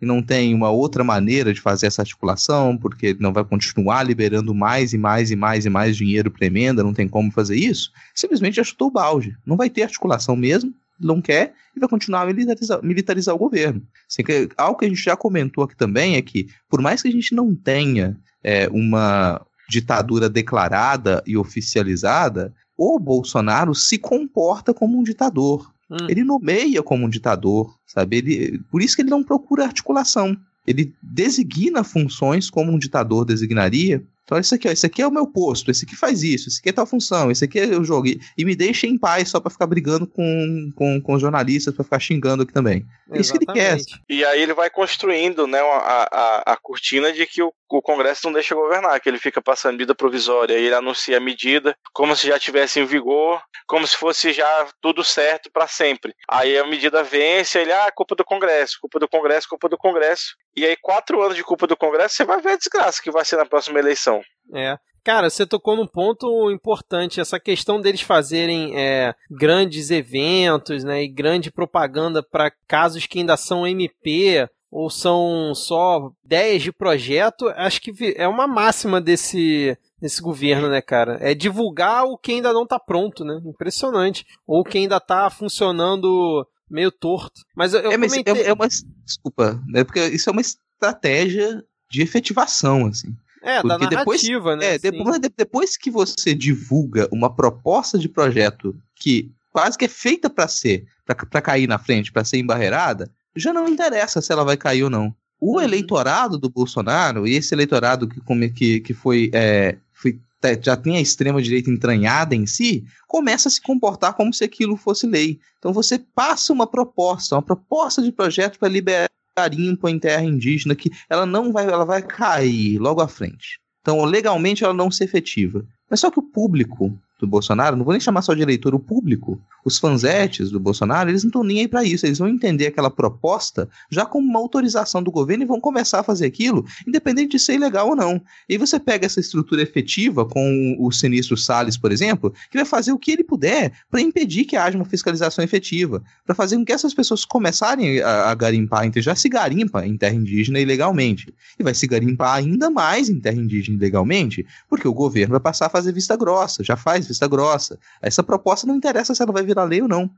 e não tem uma outra maneira de fazer essa articulação, porque ele não vai continuar liberando mais e mais e mais e mais dinheiro para emenda, não tem como fazer isso, simplesmente já chutou o balde. Não vai ter articulação mesmo, não quer, e vai continuar a militarizar, militarizar o governo. Assim, que, algo que a gente já comentou aqui também é que, por mais que a gente não tenha é, uma ditadura declarada e oficializada, o Bolsonaro se comporta como um ditador. Hum. Ele nomeia como um ditador, sabe? Ele, por isso que ele não procura articulação. Ele designa funções como um ditador designaria. Então, isso aqui, ó, esse aqui é o meu posto, esse aqui faz isso, esse aqui é tal função, esse aqui é o jogo. E, e me deixa em paz só pra ficar brigando com, com, com os jornalistas, pra ficar xingando aqui também. É isso que ele quer. E aí ele vai construindo, né, a, a, a cortina de que o, o Congresso não deixa governar, que ele fica passando medida provisória, e ele anuncia a medida como se já estivesse em vigor, como se fosse já tudo certo pra sempre. Aí a medida vence, ele, ah, culpa do Congresso, culpa do Congresso, culpa do Congresso. E aí quatro anos de culpa do Congresso, você vai ver a desgraça que vai ser na próxima eleição. É. Cara, você tocou num ponto importante, essa questão deles fazerem é, grandes eventos, né, e grande propaganda para casos que ainda são M P ou são só ideias de projeto. Acho que é uma máxima desse, desse governo, né, cara? É divulgar o que ainda não tá pronto, né? Impressionante. Ou que ainda tá funcionando meio torto. Mas eu, eu é, mas comentei... é, é uma... Desculpa, né? Porque isso é uma estratégia de efetivação, assim. É, porque da narrativa, depois, né? É, depois, depois que você divulga uma proposta de projeto que quase que é feita para ser, para cair na frente, para ser embarreirada, já não interessa se ela vai cair ou não. O uhum. eleitorado do Bolsonaro, e esse eleitorado que, que, que foi, é, foi já tem a extrema-direita entranhada em si, começa a se comportar como se aquilo fosse lei. Então você passa uma proposta, uma proposta de projeto para liberar garimpo em terra indígena, que ela não vai, ela vai cair logo à frente. Então, legalmente, ela não se efetiva. Mas só que o público do Bolsonaro, não vou nem chamar só de eleitor, o público, os fanzetes do Bolsonaro, eles não estão nem aí para isso. Eles vão entender aquela proposta já como uma autorização do governo e vão começar a fazer aquilo, independente de ser ilegal ou não. E você pega essa estrutura efetiva com o sinistro Salles, por exemplo, que vai fazer o que ele puder para impedir que haja uma fiscalização efetiva, para fazer com que essas pessoas começarem a, a garimpar, já se garimpa em terra indígena ilegalmente. E vai se garimpar ainda mais em terra indígena ilegalmente, porque o governo vai passar a fazer vista grossa, já faz vista grossa. Essa proposta não interessa se ela vai virar lei ou não.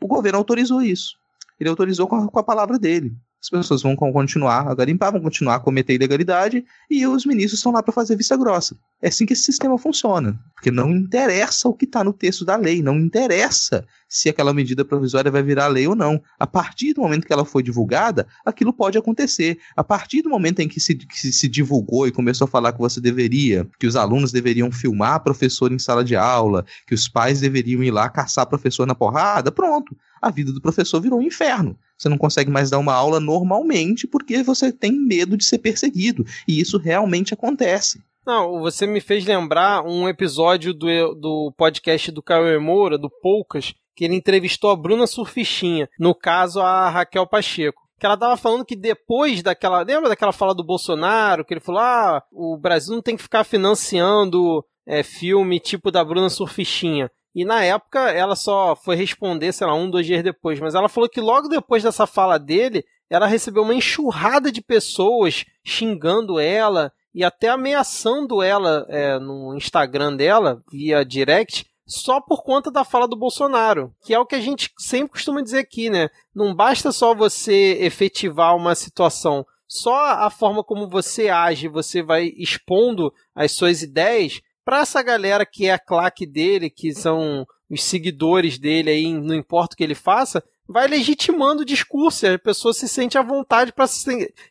O governo autorizou isso. Ele autorizou com a, com a palavra dele. As pessoas vão continuar a garimpar, vão continuar a cometer ilegalidade e os ministros estão lá para fazer vista grossa. É assim que esse sistema funciona. Porque não interessa o que está no texto da lei, não interessa se aquela medida provisória vai virar lei ou não. A partir do momento que ela foi divulgada, aquilo pode acontecer. A partir do momento em que se, que se divulgou e começou a falar que você deveria, que os alunos deveriam filmar professor em sala de aula, que os pais deveriam ir lá caçar professor na porrada, pronto. A vida do professor virou um inferno. Você não consegue mais dar uma aula normalmente porque você tem medo de ser perseguido. E isso realmente acontece. Não, você me fez lembrar um episódio do, do podcast do Caio Moura, do Poucas, que ele entrevistou a Bruna Surfichinha, no caso a Raquel Pacheco, que ela estava falando que depois daquela... Lembra daquela fala do Bolsonaro, que ele falou, ah, o Brasil não tem que ficar financiando é, filme tipo da Bruna Surfichinha. E na época ela só foi responder, sei lá, um, dois dias depois. Mas ela falou que logo depois dessa fala dele, ela recebeu uma enxurrada de pessoas xingando ela e até ameaçando ela é, no Instagram dela, via direct, só por conta da fala do Bolsonaro. Que é o que a gente sempre costuma dizer aqui, né? Não basta só você efetivar uma situação. Só a forma como você age, você vai expondo as suas ideias, para essa galera que é a claque dele, que são os seguidores dele, aí, não importa o que ele faça, vai legitimando o discurso. E a pessoa se sente à vontade para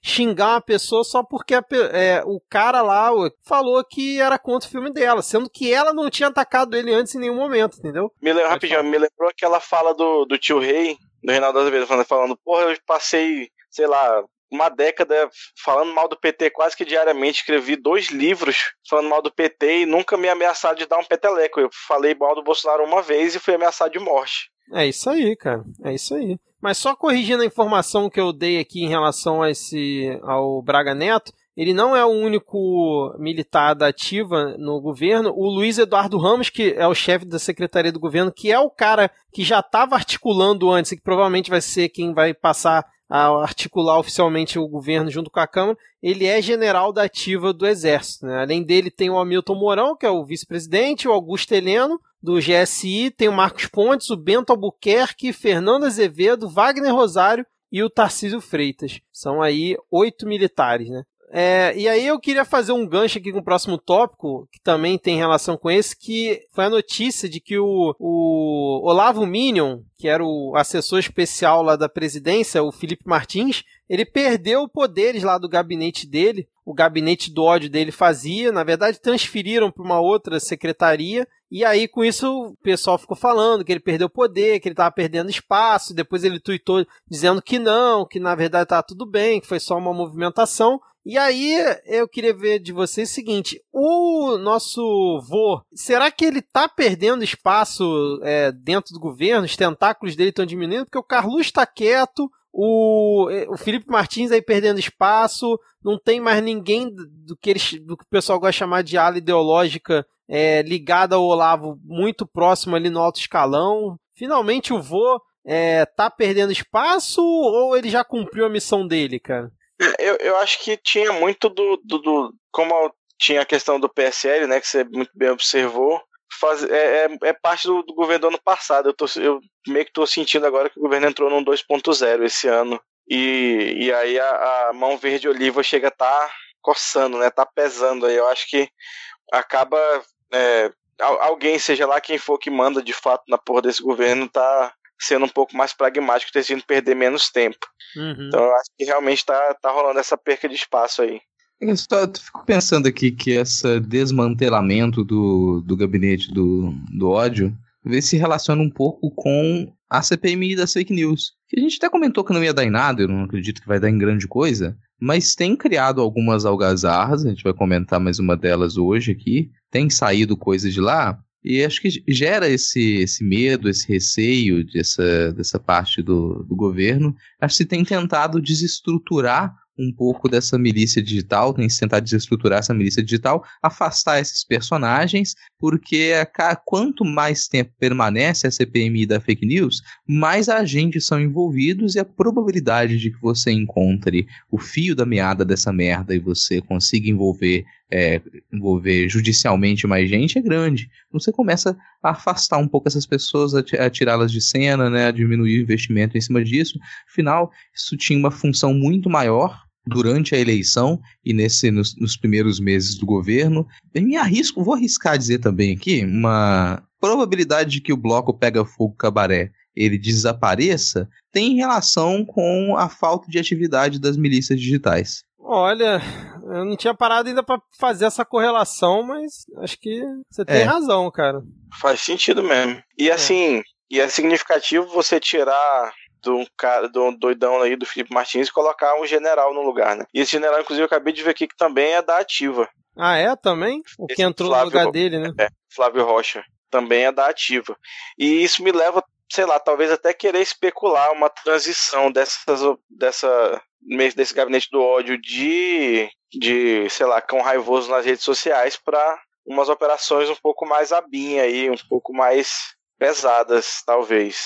xingar uma pessoa só porque a, é, o cara lá falou que era contra o filme dela, sendo que ela não tinha atacado ele antes em nenhum momento, entendeu? Me lembra, rapidinho, me lembrou aquela fala do, do tio Rei, do Reinaldo Azevedo, falando, porra, eu passei, sei lá... uma década falando mal do P T quase que diariamente, escrevi dois livros falando mal do P T e nunca me ameaçaram de dar um peteleco, eu falei mal do Bolsonaro uma vez e fui ameaçado de morte. É isso aí, cara, é isso aí. Mas só corrigindo a informação que eu dei aqui em relação a esse, ao Braga Neto, ele não é o único militar da ativa no governo. O Luiz Eduardo Ramos, que é o chefe da Secretaria do Governo, que é o cara que já estava articulando antes e que provavelmente vai ser quem vai passar a articular oficialmente o governo junto com a Câmara, ele é general da ativa do Exército, né? Além dele tem o Hamilton Mourão, que é o vice-presidente, o Augusto Heleno, do G S I, tem o Marcos Pontes, o Bento Albuquerque, Fernando Azevedo, Wagner Rosário e o Tarcísio Freitas. São aí oito militares, né? É, e aí eu queria fazer um gancho aqui com o próximo tópico, que também tem relação com esse, que foi a notícia de que o, o Olavo Minion, que era o assessor especial lá da presidência, o Felipe Martins, ele perdeu poderes lá do gabinete dele, o gabinete do ódio dele fazia, na verdade transferiram para uma outra secretaria, e aí com isso o pessoal ficou falando que ele perdeu poder, que ele estava perdendo espaço, depois ele tuitou dizendo que não, que na verdade estava tudo bem, que foi só uma movimentação. E aí, eu queria ver de vocês o seguinte, o nosso vô, será que ele tá perdendo espaço é, dentro do governo? Os tentáculos dele estão diminuindo? Porque o Carluxo tá quieto, o, o Felipe Martins aí perdendo espaço, não tem mais ninguém do que, eles, do que o pessoal gosta de chamar de ala ideológica é, ligada ao Olavo, muito próximo ali no alto escalão. Finalmente o vô é, tá perdendo espaço ou ele já cumpriu a missão dele, cara? Eu, eu acho que tinha muito do, do, do... Como tinha a questão do P S L, né? Que você muito bem observou. Faz, é, é, é parte do, do governo do ano passado. Eu, tô, eu meio que estou sentindo agora que o governo entrou num dois ponto zero esse ano. E, e aí a, a mão verde oliva chega a estar tá coçando, né? Tá pesando aí. Eu acho que acaba... É, alguém, seja lá quem for que manda de fato na porra desse governo, tá... sendo um pouco mais pragmático, ter sido perder menos tempo. Uhum. Então eu acho que realmente tá, tá rolando essa perca de espaço aí. Eu só fico pensando aqui que esse desmantelamento do, do gabinete do, do ódio vê se relaciona um pouco com a C P M I das fake news. Que a gente até comentou que não ia dar em nada, eu não acredito que vai dar em grande coisa, mas tem criado algumas algazarras, a gente vai comentar mais uma delas hoje aqui, tem saído coisas de lá, e acho que gera esse, esse medo, esse receio dessa, dessa parte do, do governo. Acho que tem tentado desestruturar um pouco dessa milícia digital, tem que tentar desestruturar essa milícia digital, afastar esses personagens, porque a, quanto mais tempo permanece a C P M I da fake news, mais agentes são envolvidos e a probabilidade de que você encontre o fio da meada dessa merda e você consiga envolver, é, envolver judicialmente mais gente é grande. Você começa a afastar um pouco essas pessoas, a tirá-las de cena, né, a diminuir o investimento em cima disso. Afinal, isso tinha uma função muito maior durante a eleição e nesse, nos, nos primeiros meses do governo. Eu me arrisco, vou arriscar dizer também aqui, uma probabilidade de que o bloco Pega Fogo Cabaré ele desapareça tem relação com a falta de atividade das milícias digitais. Olha, eu não tinha parado ainda pra fazer essa correlação, mas acho que você tem é. razão, cara. Faz sentido mesmo. E assim, é. e é significativo você tirar do cara, do doidão aí do Felipe Martins e colocar um general no lugar, né? E esse general, inclusive, eu acabei de ver aqui que também é da Ativa. Ah, é? Também? O que esse entrou Flávio, no lugar dele, né? É, Flávio Rocha. Também é da Ativa. E isso me leva, sei lá, talvez até querer especular uma transição dessas, dessa... desse gabinete do ódio de, de, sei lá, cão raivoso nas redes sociais para umas operações um pouco mais abinha aí, um pouco mais pesadas, talvez.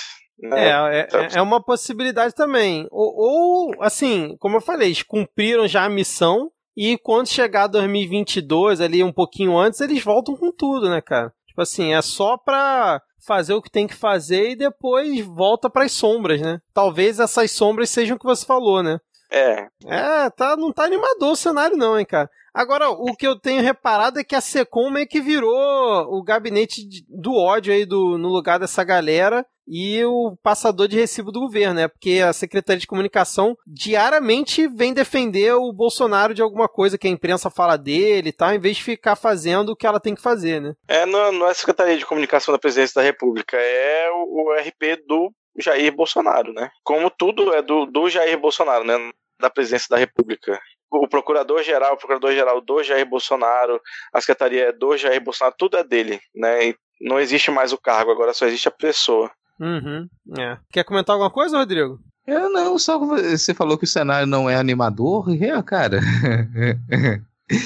Né? É, é, é uma possibilidade também. Ou, ou, assim, como eu falei, eles cumpriram já a missão e quando chegar dois mil e vinte e dois, ali um pouquinho antes, eles voltam com tudo, né, cara? Tipo assim, é só pra fazer o que tem que fazer e depois volta pras sombras, né? Talvez essas sombras sejam o que você falou, né? É. É, tá, não tá animador o cenário não, hein, cara. Agora, o que eu tenho reparado é que a SECOM meio que virou o gabinete de, do ódio aí do, no lugar dessa galera e o passador de recibo do governo, né? Porque a Secretaria de Comunicação diariamente vem defender o Bolsonaro de alguma coisa que a imprensa fala dele e tal, em vez de ficar fazendo o que ela tem que fazer, né? É, não, não é a Secretaria de Comunicação da Presidência da República, é o, o R P do Jair Bolsonaro, né? Como tudo é do, do Jair Bolsonaro, né? Da presidência da República. O procurador-geral, o procurador-geral do Jair Bolsonaro, a secretaria do Jair Bolsonaro, tudo é dele, né? E não existe mais o cargo, agora só existe a pessoa. Uhum, é. Quer comentar alguma coisa, Rodrigo? Eu não, só você falou que o cenário não é animador, é, cara.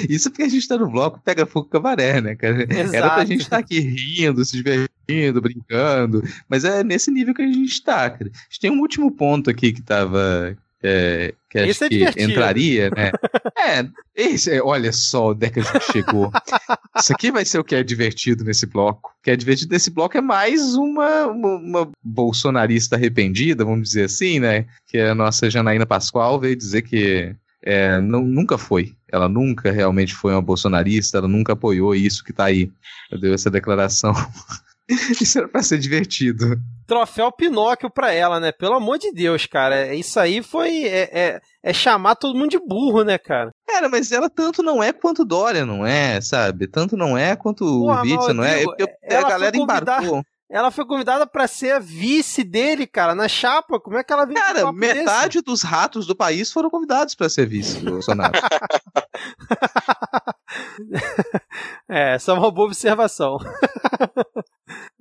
Isso porque a gente tá no bloco Pega Fogo Cabaré, né, cara? Exato. Era pra gente estar tá aqui rindo, se divertindo, brincando, mas é nesse nível que a gente tá, cara. A gente tem um último ponto aqui que tava... É, que acho é que entraria, né? É, esse, olha só onde é que a gente chegou. Isso aqui vai ser o que é divertido nesse bloco. O que é divertido nesse bloco é mais uma, uma, uma bolsonarista arrependida, vamos dizer assim, né? Que a nossa Janaína Pascoal veio dizer que é, não, nunca foi. Ela nunca realmente foi uma bolsonarista, ela nunca apoiou isso que tá aí. Ela deu essa declaração. Isso era pra ser divertido. Troféu Pinóquio pra ela, né? Pelo amor de Deus, cara. Isso aí foi... É, é, é chamar todo mundo de burro, né, cara? Cara, mas ela tanto não é quanto Dória, não é, sabe? Tanto não é quanto Porra, o Vítor, não é? é porque ela a galera embarcou. Ela foi convidada pra ser a vice dele, cara, na chapa. Como é que ela veio? Cara, metade desse? dos ratos do país foram convidados pra ser vice do Bolsonaro. É, só uma boa observação.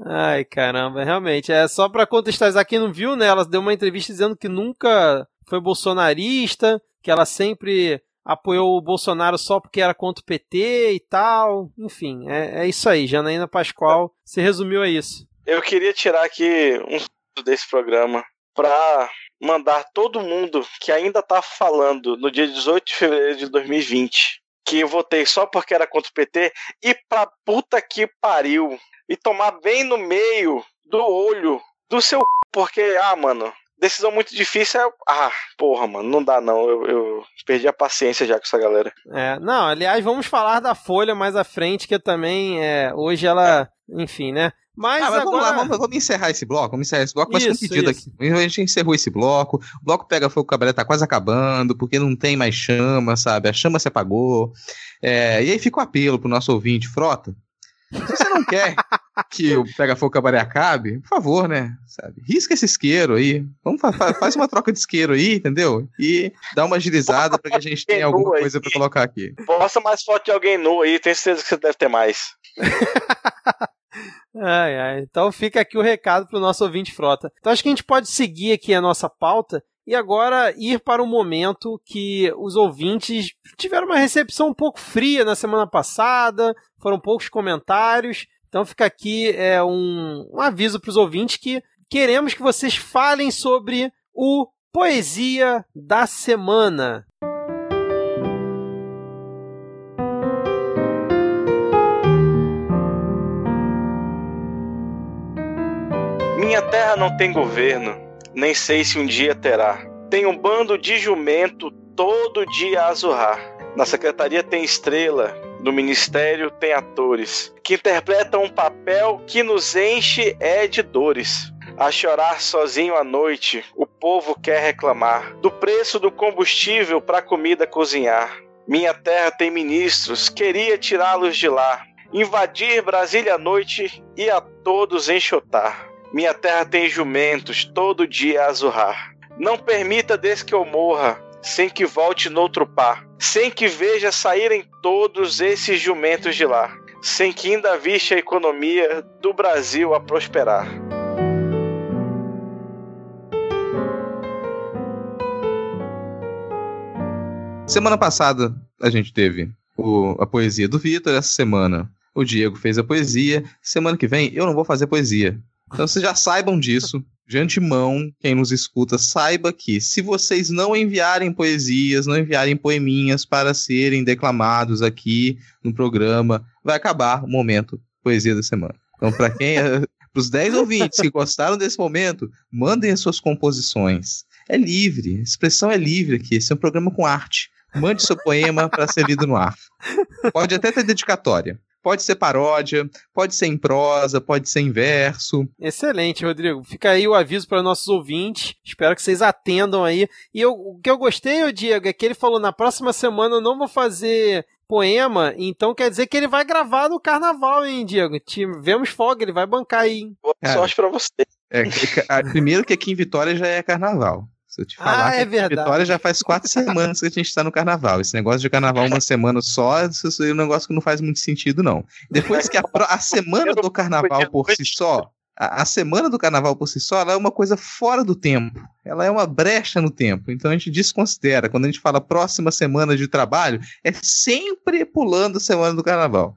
Ai, caramba, realmente. É só pra contextualizar quem não viu, né? Ela deu uma entrevista dizendo que nunca foi bolsonarista, que ela sempre apoiou o Bolsonaro só porque era contra o P T e tal. Enfim, é, é isso aí. Janaína Pascoal se resumiu a isso. Eu queria tirar aqui um s*** desse programa pra mandar todo mundo que ainda tá falando no dia dezoito de fevereiro de dois mil e vinte que eu votei só porque era contra o P T e pra puta que pariu. E tomar bem no meio do olho do seu c... Porque, ah, mano, decisão muito difícil é... Ah, porra, mano, não dá não. Eu, eu perdi a paciência já com essa galera. É, não, aliás, vamos falar da Folha mais à frente, que também, é, hoje ela... É. Enfim, né? Mas, ah, mas agora... vamos lá, vamos, vamos encerrar esse bloco, vamos encerrar esse bloco, mas isso, com um pedido isso. aqui. A gente encerrou esse bloco, o bloco Pega Fogo Cabaré tá quase acabando, porque não tem mais chama, sabe? A chama se apagou. É, e aí fica o apelo pro nosso ouvinte, Frota. Se você não quer que o Pega Fogo Cabaré acabe, por favor, né? Sabe? Risca esse isqueiro aí. Vamos fa- fa- faz uma troca de isqueiro aí, entendeu? E dá uma agilizada pra que a gente tenha alguma coisa pra colocar aqui. Posta mais foto de alguém nu aí, tenho certeza que você deve ter mais. Ai, ai. Então fica aqui o recado pro nosso ouvinte Frota. Então acho que a gente pode seguir aqui a nossa pauta e agora ir para o momento que os ouvintes tiveram uma recepção um pouco fria na semana passada, foram poucos comentários, então fica aqui é, um, um aviso para os ouvintes que queremos que vocês falem sobre o Poesia da Semana. Minha terra não tem governo, nem sei se um dia terá. Tem um bando de jumento todo dia a azurrar. Na secretaria tem estrela, no ministério tem atores, que interpretam um papel que nos enche é de dores. A chorar sozinho à noite, o povo quer reclamar do preço do combustível para comida cozinhar. Minha terra tem ministros, queria tirá-los de lá, invadir Brasília à noite e a todos enxotar. Minha terra tem jumentos todo dia a azurrar. Não permita desde que eu morra, sem que volte noutro par, sem que veja saírem todos esses jumentos de lá, sem que ainda viste a economia do Brasil a prosperar. Semana passada a gente teve o, a poesia do Vitor, essa semana o Diego fez a poesia, semana que vem eu não vou fazer poesia. Então vocês já saibam disso, de antemão, quem nos escuta, saiba que se vocês não enviarem poesias, não enviarem poeminhas para serem declamados aqui no programa, vai acabar o momento Poesia da Semana. Então para quem, para os dez ouvintes que gostaram desse momento, mandem as suas composições. É livre, a expressão é livre aqui, esse é um programa com arte. Mande seu poema para ser lido no ar. Pode até ter dedicatória. Pode ser paródia, pode ser em prosa, pode ser em verso. Excelente, Rodrigo. Fica aí o aviso para nossos ouvintes. Espero que vocês atendam aí. E eu, o que eu gostei, Diego, é que ele falou na próxima semana eu não vou fazer poema, então quer dizer que ele vai gravar no carnaval, hein, Diego? Tivemos folga, ele vai bancar aí, hein? Boa sorte para você. É, é, primeiro que aqui em Vitória já é carnaval. Se eu te falar, ah, é verdade. Vitória já faz quatro semanas que a gente está no carnaval. Esse negócio de carnaval uma semana só, isso é um negócio que não faz muito sentido, não. Depois que a, a semana do carnaval por si só, a, a semana do carnaval por si só, ela é uma coisa fora do tempo. Ela é uma brecha no tempo. Então a gente desconsidera. Quando a gente fala próxima semana de trabalho, é sempre pulando a semana do carnaval.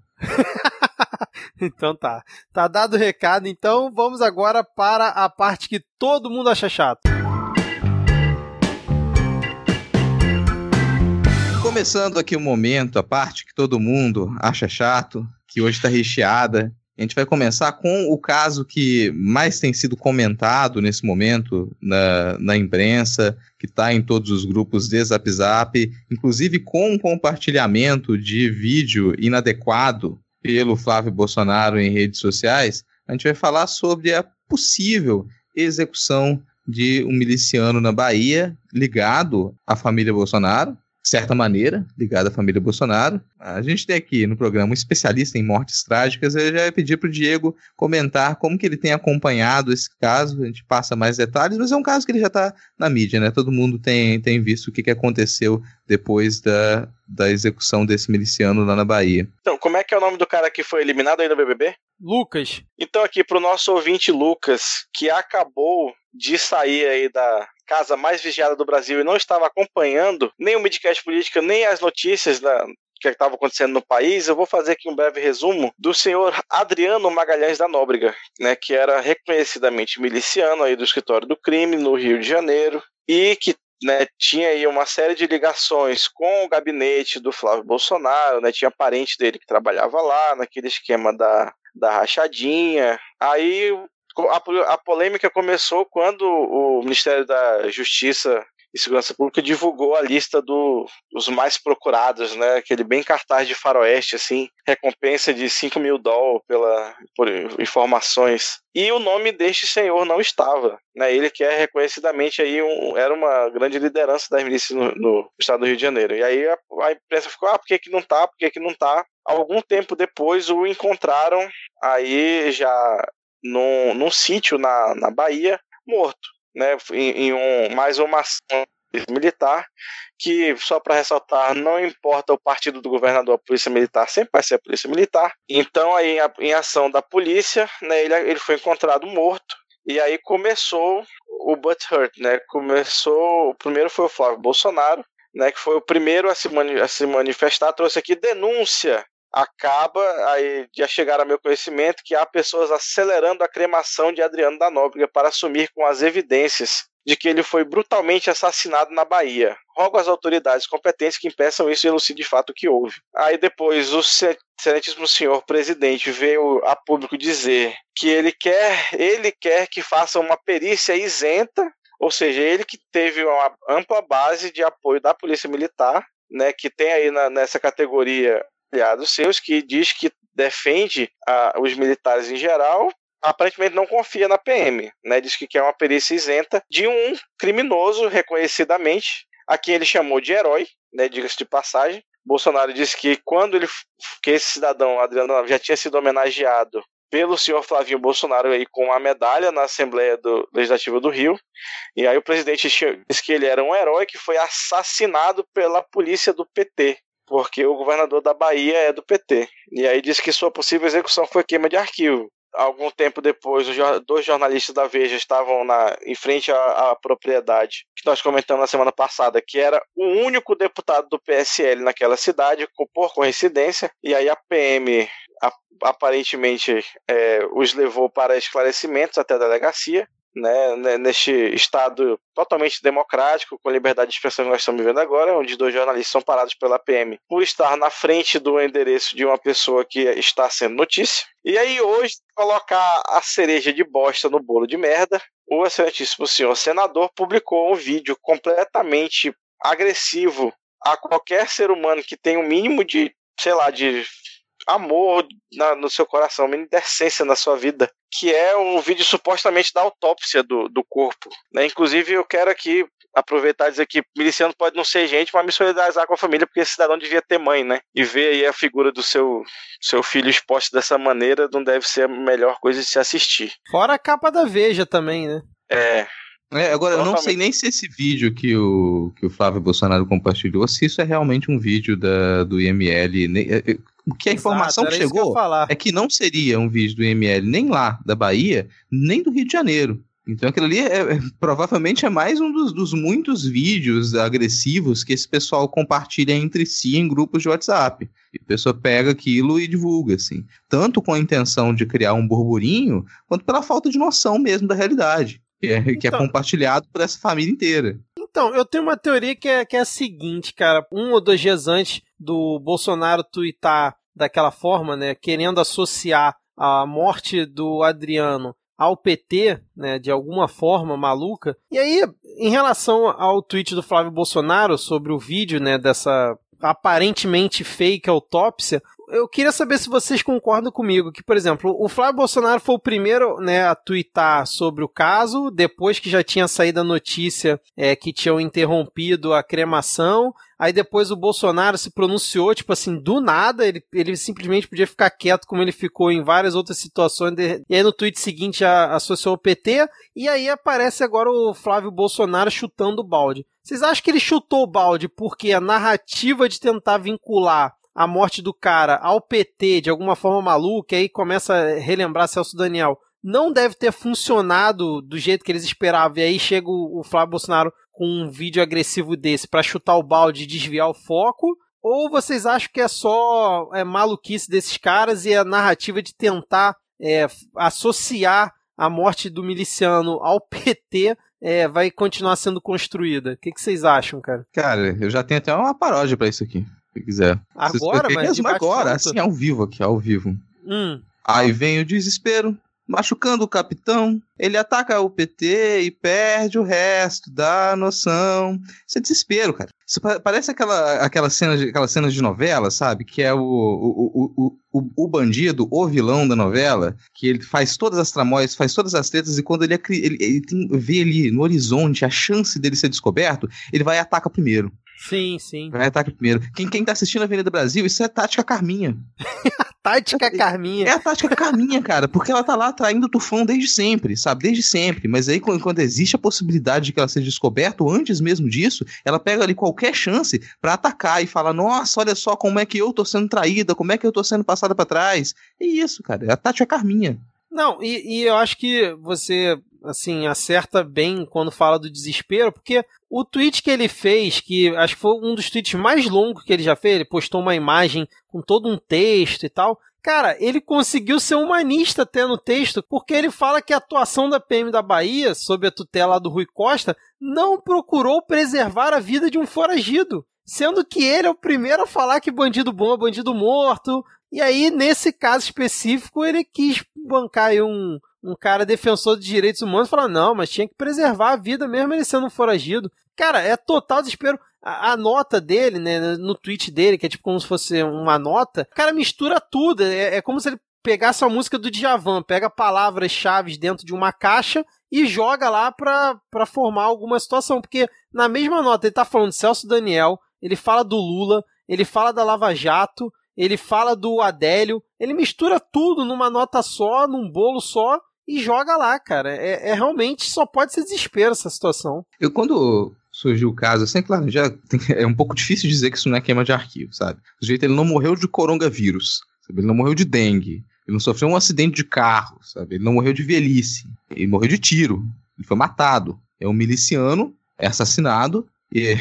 Então tá. Tá dado o recado. Então vamos agora para a parte que todo mundo acha chato. Começando aqui o um momento, a parte que todo mundo acha chato, que hoje está recheada. A gente vai começar com o caso que mais tem sido comentado nesse momento na, na imprensa, que está em todos os grupos de Zap Zap, inclusive com um compartilhamento de vídeo inadequado pelo Flávio Bolsonaro em redes sociais. A gente vai falar sobre a possível execução de um miliciano na Bahia ligado à família Bolsonaro. De certa maneira, ligado à família Bolsonaro. A gente tem aqui no programa um especialista em mortes trágicas. Eu já ia pedir para o Diego comentar como que ele tem acompanhado esse caso. A gente passa mais detalhes, mas é um caso que ele já está na mídia, né? Todo mundo tem, tem visto o que, que aconteceu depois da, da execução desse miliciano lá na Bahia. Então, como é que é o nome do cara que foi eliminado aí do B B B? Lucas. Então aqui para o nosso ouvinte Lucas, que acabou de sair aí da casa mais vigiada do Brasil e não estava acompanhando nem o Midcast Política, nem as notícias da, que estavam acontecendo no país, eu vou fazer aqui um breve resumo do senhor Adriano Magalhães da Nóbrega, né, que era reconhecidamente miliciano aí do escritório do crime no Rio de Janeiro e que, né, tinha aí uma série de ligações com o gabinete do Flávio Bolsonaro, né, tinha parente dele que trabalhava lá, naquele esquema da, da rachadinha. Aí a polêmica começou quando o Ministério da Justiça e Segurança Pública divulgou a lista do, dos mais procurados, né? Aquele bem cartaz de faroeste, assim, recompensa de cinco mil dólares pela, por informações. E o nome deste senhor não estava, né? Ele que é reconhecidamente aí um, era uma grande liderança das milícias no, no estado do Rio de Janeiro. E aí a, a imprensa ficou, ah, por que que não tá? Por que que não tá? Algum tempo depois o encontraram aí já num, num sítio na, na Bahia, morto, né, em, em um, mais uma ação militar, que, só para ressaltar, não importa o partido do governador, a polícia militar sempre vai ser a polícia militar. Então, aí, em ação da polícia, né, ele, ele foi encontrado morto, e aí começou o butthurt, né, começou, o primeiro foi o Flávio Bolsonaro, né, que foi o primeiro a se, mani- a se manifestar, trouxe aqui denúncia. Acaba, aí já chegar a meu conhecimento, que há pessoas acelerando a cremação de Adriano da Nóbrega para assumir com as evidências de que ele foi brutalmente assassinado na Bahia. Rogo às autoridades competentes que impeçam isso e elucidem de fato o que houve. Aí depois o excelentíssimo senhor presidente veio a público dizer que ele quer, ele quer que faça uma perícia isenta, ou seja, ele que teve uma ampla base de apoio da Polícia Militar, né, que tem aí na, nessa categoria aliados seus, que diz que defende a, os militares em geral, aparentemente não confia na P M, né? Diz que quer uma perícia isenta de um criminoso reconhecidamente, a quem ele chamou de herói, né? Diga-se de passagem. Bolsonaro disse que quando ele, que esse cidadão, Adriano, já tinha sido homenageado pelo senhor Flavinho Bolsonaro aí com a medalha na Assembleia do, Legislativa do Rio, e aí o presidente disse que ele era um herói que foi assassinado pela polícia do P T, porque o governador da Bahia é do P T. E aí disse que sua possível execução foi queima de arquivo. Algum tempo depois, dois jornalistas da Veja estavam na, em frente à, à propriedade, que nós comentamos na semana passada, que era o único deputado do P S L naquela cidade, por coincidência. E aí a P M, a, aparentemente, é, os levou para esclarecimentos até a delegacia, né, neste estado totalmente democrático, com liberdade de expressão que nós estamos vivendo agora, onde dois jornalistas são parados pela P M por estar na frente do endereço de uma pessoa que está sendo notícia. E aí hoje, colocar a cereja de bosta no bolo de merda, o excelentíssimo senhor senador publicou um vídeo completamente agressivo a qualquer ser humano que tem um mínimo de, sei lá, de amor na, no seu coração, mínima decência na sua vida, que é um vídeo supostamente da autópsia do, do corpo, né? Inclusive eu quero aqui aproveitar e dizer que miliciano pode não ser gente, mas me solidarizar com a família, porque esse cidadão devia ter mãe, né? E ver aí a figura do seu, seu filho exposto dessa maneira não deve ser a melhor coisa de se assistir. Fora a capa da Veja também, né? É... É, agora, eu não sei nem se esse vídeo que o, que o Flávio Bolsonaro compartilhou, se isso é realmente um vídeo da, do I M L. Nem, é, é, o que a informação Exato, que chegou que é que não seria um vídeo do I M L nem lá da Bahia, nem do Rio de Janeiro. Então aquilo ali é, é, provavelmente é mais um dos, dos muitos vídeos agressivos que esse pessoal compartilha entre si em grupos de WhatsApp. E a pessoa pega aquilo e divulga, assim. Tanto com a intenção de criar um burburinho, quanto pela falta de noção mesmo da realidade. Que é, que então, é compartilhado por essa família inteira. Então, eu tenho uma teoria que é, que é a seguinte, cara. Um ou dois dias antes do Bolsonaro tuitar daquela forma, né, querendo associar a morte do Adriano ao P T, né, de alguma forma maluca. E aí, em relação ao tweet do Flávio Bolsonaro sobre o vídeo, né, dessa aparentemente fake autópsia, eu queria saber se vocês concordam comigo que, por exemplo, o Flávio Bolsonaro foi o primeiro, né, a tuitar sobre o caso, depois que já tinha saído a notícia é, que tinham interrompido a cremação. Aí depois o Bolsonaro se pronunciou, tipo assim, do nada, ele, ele simplesmente podia ficar quieto como ele ficou em várias outras situações, e aí no tweet seguinte já associou o P T, e aí aparece agora o Flávio Bolsonaro chutando o balde. Vocês acham que ele chutou o balde porque a narrativa de tentar vincular a morte do cara ao P T de alguma forma maluca, aí começa a relembrar Celso Daniel, não deve ter funcionado do jeito que eles esperavam, e aí chega o Flávio Bolsonaro com um vídeo agressivo desse para chutar o balde e desviar o foco? Ou vocês acham que é só é, maluquice desses caras e a narrativa de tentar é, associar a morte do miliciano ao P T é, vai continuar sendo construída? O que, que vocês acham, cara? Cara, eu já tenho até uma paródia para isso aqui, se quiser. Agora, mas mesmo agora, assim, ao vivo aqui, ao vivo. Hum. Aí vem o desespero, machucando o capitão. Ele ataca o P T e perde o resto da noção. Isso é desespero, cara. Isso parece aquela, aquela cena de, aquela cena de novela, sabe? Que é o, o, o, o, o bandido, o vilão da novela, que ele faz todas as tramóias, faz todas as tretas, e quando ele, ele, ele tem, vê ali no horizonte a chance dele ser descoberto, ele vai e ataca primeiro. Sim, sim. Vai atacar primeiro. Quem, quem tá assistindo a Avenida Brasil, isso é tática Carminha. A tática Carminha. É a tática Carminha, cara, porque ela tá lá atraindo o tufão desde sempre, sabe? Desde sempre. Mas aí, quando, quando existe a possibilidade de que ela seja descoberta, antes mesmo disso, ela pega ali qualquer chance pra atacar e fala: nossa, olha só como é que eu tô sendo traída, como é que eu tô sendo passada pra trás. É isso, cara. É a tática Carminha. Não, e, e eu acho que você, assim, acerta bem quando fala do desespero, porque o tweet que ele fez, que acho que foi um dos tweets mais longos que ele já fez, ele postou uma imagem com todo um texto e tal. Cara, ele conseguiu ser humanista até no texto, porque ele fala que a atuação da P M da Bahia, sob a tutela do Rui Costa, não procurou preservar a vida de um foragido, sendo que ele é o primeiro a falar que bandido bom é bandido morto. E aí, nesse caso específico, ele quis bancar aí um... um cara defensor de direitos humanos fala: não, mas tinha que preservar a vida mesmo ele sendo um foragido. Cara, é total desespero. A, a nota dele, né, no tweet dele, que é tipo como se fosse uma nota, o cara mistura tudo. É, é como se ele pegasse a música do Djavan, pega palavras-chave dentro de uma caixa e joga lá pra, pra formar alguma situação. Porque na mesma nota ele tá falando de Celso Daniel, ele fala do Lula, ele fala da Lava Jato, ele fala do Adélio, ele mistura tudo numa nota só, num bolo só, e joga lá, cara. É, é realmente, só pode ser desespero essa situação. Eu, quando surgiu o caso, assim, claro, já tem, é um pouco difícil dizer que isso não é queima de arquivo, sabe? O sujeito, ele não morreu de coronavírus, sabe? Ele não morreu de dengue, ele não sofreu um acidente de carro, sabe? Ele não morreu de velhice, ele morreu de tiro, ele foi matado. É um miliciano, é assassinado, e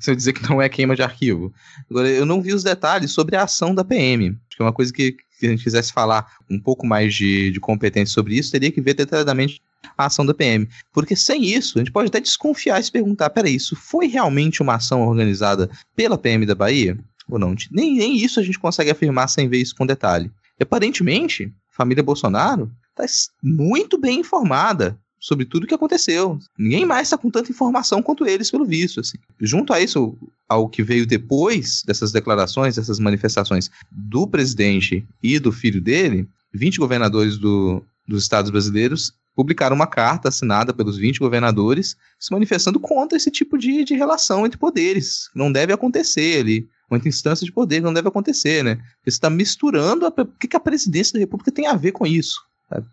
se eu dizer que não é queima de arquivo. Agora, eu não vi os detalhes sobre a ação da P M. Acho que é uma coisa que, se a gente quisesse falar um pouco mais de, de competência sobre isso, teria que ver detalhadamente a ação da P M. Porque sem isso, a gente pode até desconfiar e se perguntar: peraí, isso foi realmente uma ação organizada pela P M da Bahia? Ou não? Nem, nem isso a gente consegue afirmar sem ver isso com detalhe. E, aparentemente, a família Bolsonaro está muito bem informada sobre tudo o que aconteceu. Ninguém mais está com tanta informação quanto eles, pelo visto. Assim. Junto a isso, ao que veio depois dessas declarações, dessas manifestações do presidente e do filho dele, vinte governadores do, dos estados brasileiros publicaram uma carta assinada pelos vinte governadores se manifestando contra esse tipo de, de relação entre poderes. Não deve acontecer ali. Uma instância de poder que não deve acontecer, né? Você está misturando... O que, que a presidência da República tem a ver com isso?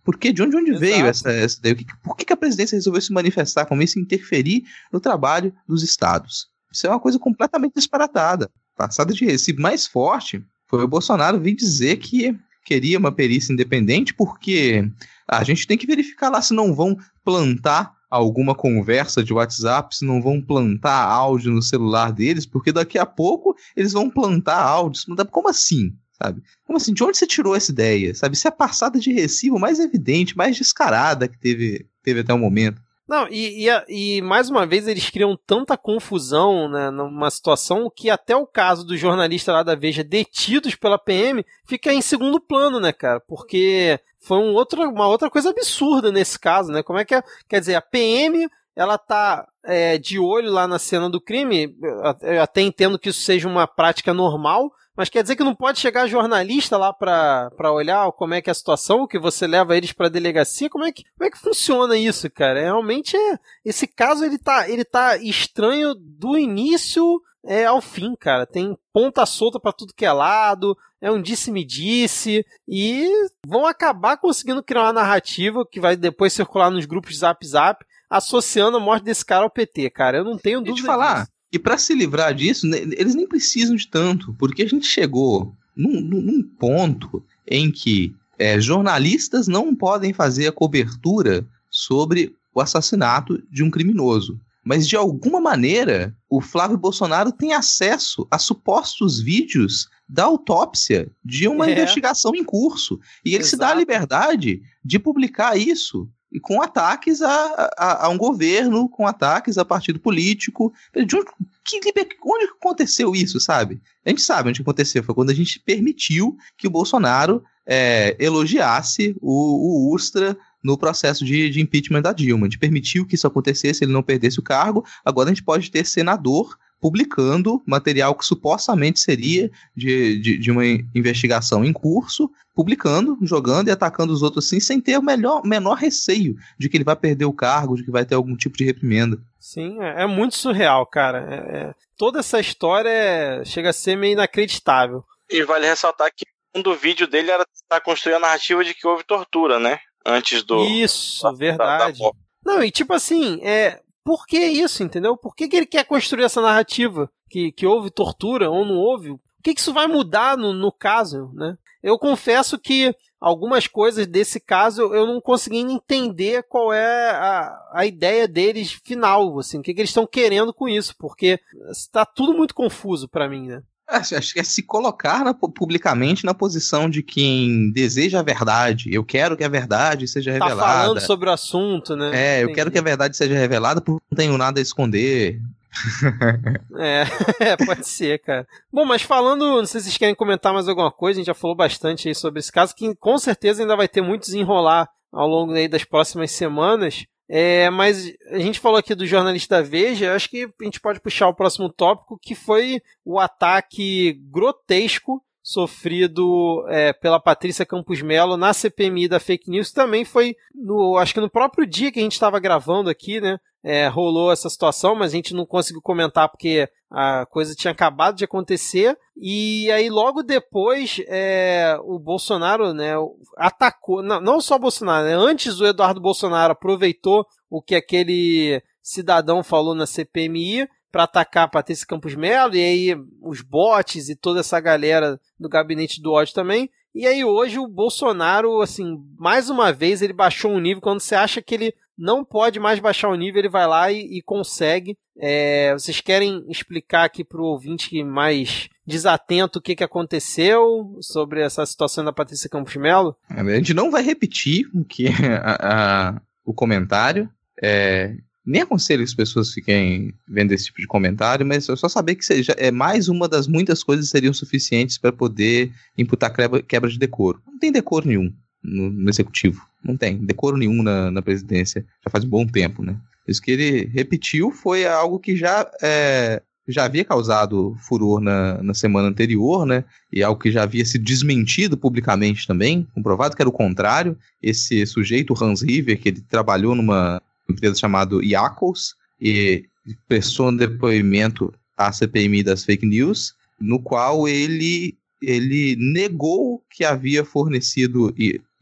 Porque de onde, de onde veio essa, essa ideia? Por que, que a presidência resolveu se manifestar com isso e interferir no trabalho dos estados? Isso é uma coisa completamente disparatada. Passada de recibo mais forte foi o Bolsonaro vir dizer que queria uma perícia independente porque a gente tem que verificar lá se não vão plantar alguma conversa de WhatsApp, se não vão plantar áudio no celular deles, porque daqui a pouco eles vão plantar áudios. Como assim? Sabe? Como assim? De onde você tirou essa ideia? Sabe? Isso é a passada de recibo mais evidente, mais descarada que teve, teve até o momento. Não, e, e, e mais uma vez eles criam tanta confusão, né, numa situação que até o caso do jornalista lá da Veja detidos pela P M fica em segundo plano, né, cara? Porque foi um outro, uma outra coisa absurda nesse caso, né? Como é que é? Quer dizer, a P M... ela tá é, de olho lá na cena do crime, eu até entendo que isso seja uma prática normal, mas quer dizer que não pode chegar jornalista lá pra, pra olhar como é que é a situação, que você leva eles pra delegacia, como é que, como é que funciona isso, cara? É, realmente, é, esse caso ele tá, ele tá estranho do início é, ao fim, cara. Tem ponta solta pra tudo que é lado, é um disse-me-disse, e vão acabar conseguindo criar uma narrativa que vai depois circular nos grupos zap-zap, associando a morte desse cara ao P T, cara. Eu não tenho dúvida. E te falar, disso. E pra se livrar disso, eles nem precisam de tanto, porque a gente chegou num, num ponto em que é, jornalistas não podem fazer a cobertura sobre o assassinato de um criminoso. Mas, de alguma maneira, o Flávio Bolsonaro tem acesso a supostos vídeos da autópsia de uma é. investigação em curso. E ele Exato. se dá a liberdade de publicar isso. E com ataques a, a, a um governo, com ataques a partido político. De onde que, onde aconteceu isso, sabe? A gente sabe onde aconteceu. Foi quando a gente permitiu que o Bolsonaro é, elogiasse o, o Ustra no processo de, de impeachment da Dilma. A gente permitiu que isso acontecesse, ele não perdesse o cargo. Agora a gente pode ter senador publicando material que supostamente seria de, de, de uma investigação em curso, publicando, jogando e atacando os outros assim, sem ter o melhor, menor receio de que ele vai perder o cargo, de que vai ter algum tipo de reprimenda. Sim, é, é muito surreal, cara. É, é, toda essa história é, chega a ser meio inacreditável. E vale ressaltar que um do vídeo dele era tá construir a narrativa de que houve tortura, né? Antes do... Isso, da, verdade. Da, da... Não, e tipo assim, é... Por que isso, entendeu? Por que, que ele quer construir essa narrativa? Que, que houve tortura ou não houve? O que, que isso vai mudar no, no caso, né? Eu confesso que algumas coisas desse caso eu não consegui entender qual é a, a ideia deles final, assim. O que, que eles estão querendo com isso? Porque está tudo muito confuso para mim, né? Acho que é se colocar na, publicamente na posição de quem deseja a verdade. Eu quero que a verdade seja tá revelada. Tá falando sobre o assunto, né? É, Entendi. Eu quero que a verdade seja revelada porque não tenho nada a esconder. É, pode ser, cara. Bom, mas falando, não sei se vocês querem comentar mais alguma coisa, a gente já falou bastante aí sobre esse caso, que com certeza ainda vai ter muito desenrolar ao longo aí das próximas semanas. É, mas a gente falou aqui do jornalista da Veja, acho que a gente pode puxar o próximo tópico, que foi o ataque grotesco sofrido é, pela Patrícia Campos Mello na C P M I da fake news. Também foi, no, acho que no próprio dia que a gente estava gravando aqui, né? É, rolou essa situação, mas a gente não conseguiu comentar porque a coisa tinha acabado de acontecer. E aí logo depois é, o Bolsonaro, né, atacou, não, não só o Bolsonaro, né, antes o Eduardo Bolsonaro aproveitou o que aquele cidadão falou na C P M I para atacar a Patrícia Campos Mello, e aí os bots e toda essa galera do gabinete do ódio também. E aí hoje o Bolsonaro, assim, mais uma vez ele baixou um nível. Quando você acha que ele não pode mais baixar o nível, ele vai lá e, e consegue. É, vocês querem explicar aqui para o ouvinte mais desatento o que, que aconteceu sobre essa situação da Patrícia Campos Mello? A gente não vai repetir o, que a, a, o comentário. É... Nem aconselho que as pessoas fiquem vendo esse tipo de comentário, mas é só saber que seja, é mais uma das muitas coisas que seriam suficientes para poder imputar quebra de decoro. Não tem decoro nenhum no, no executivo. Não tem decoro nenhum na, na presidência. Já faz um bom tempo, né? Isso que ele repetiu foi algo que já, é, já havia causado furor na, na semana anterior, né? E algo que já havia sido desmentido publicamente também, comprovado que era o contrário. Esse sujeito, Hans River, que ele trabalhou numa... empresa chamada Iacos, e prestou um depoimento à C P M I das fake news, no qual ele, ele negou que havia fornecido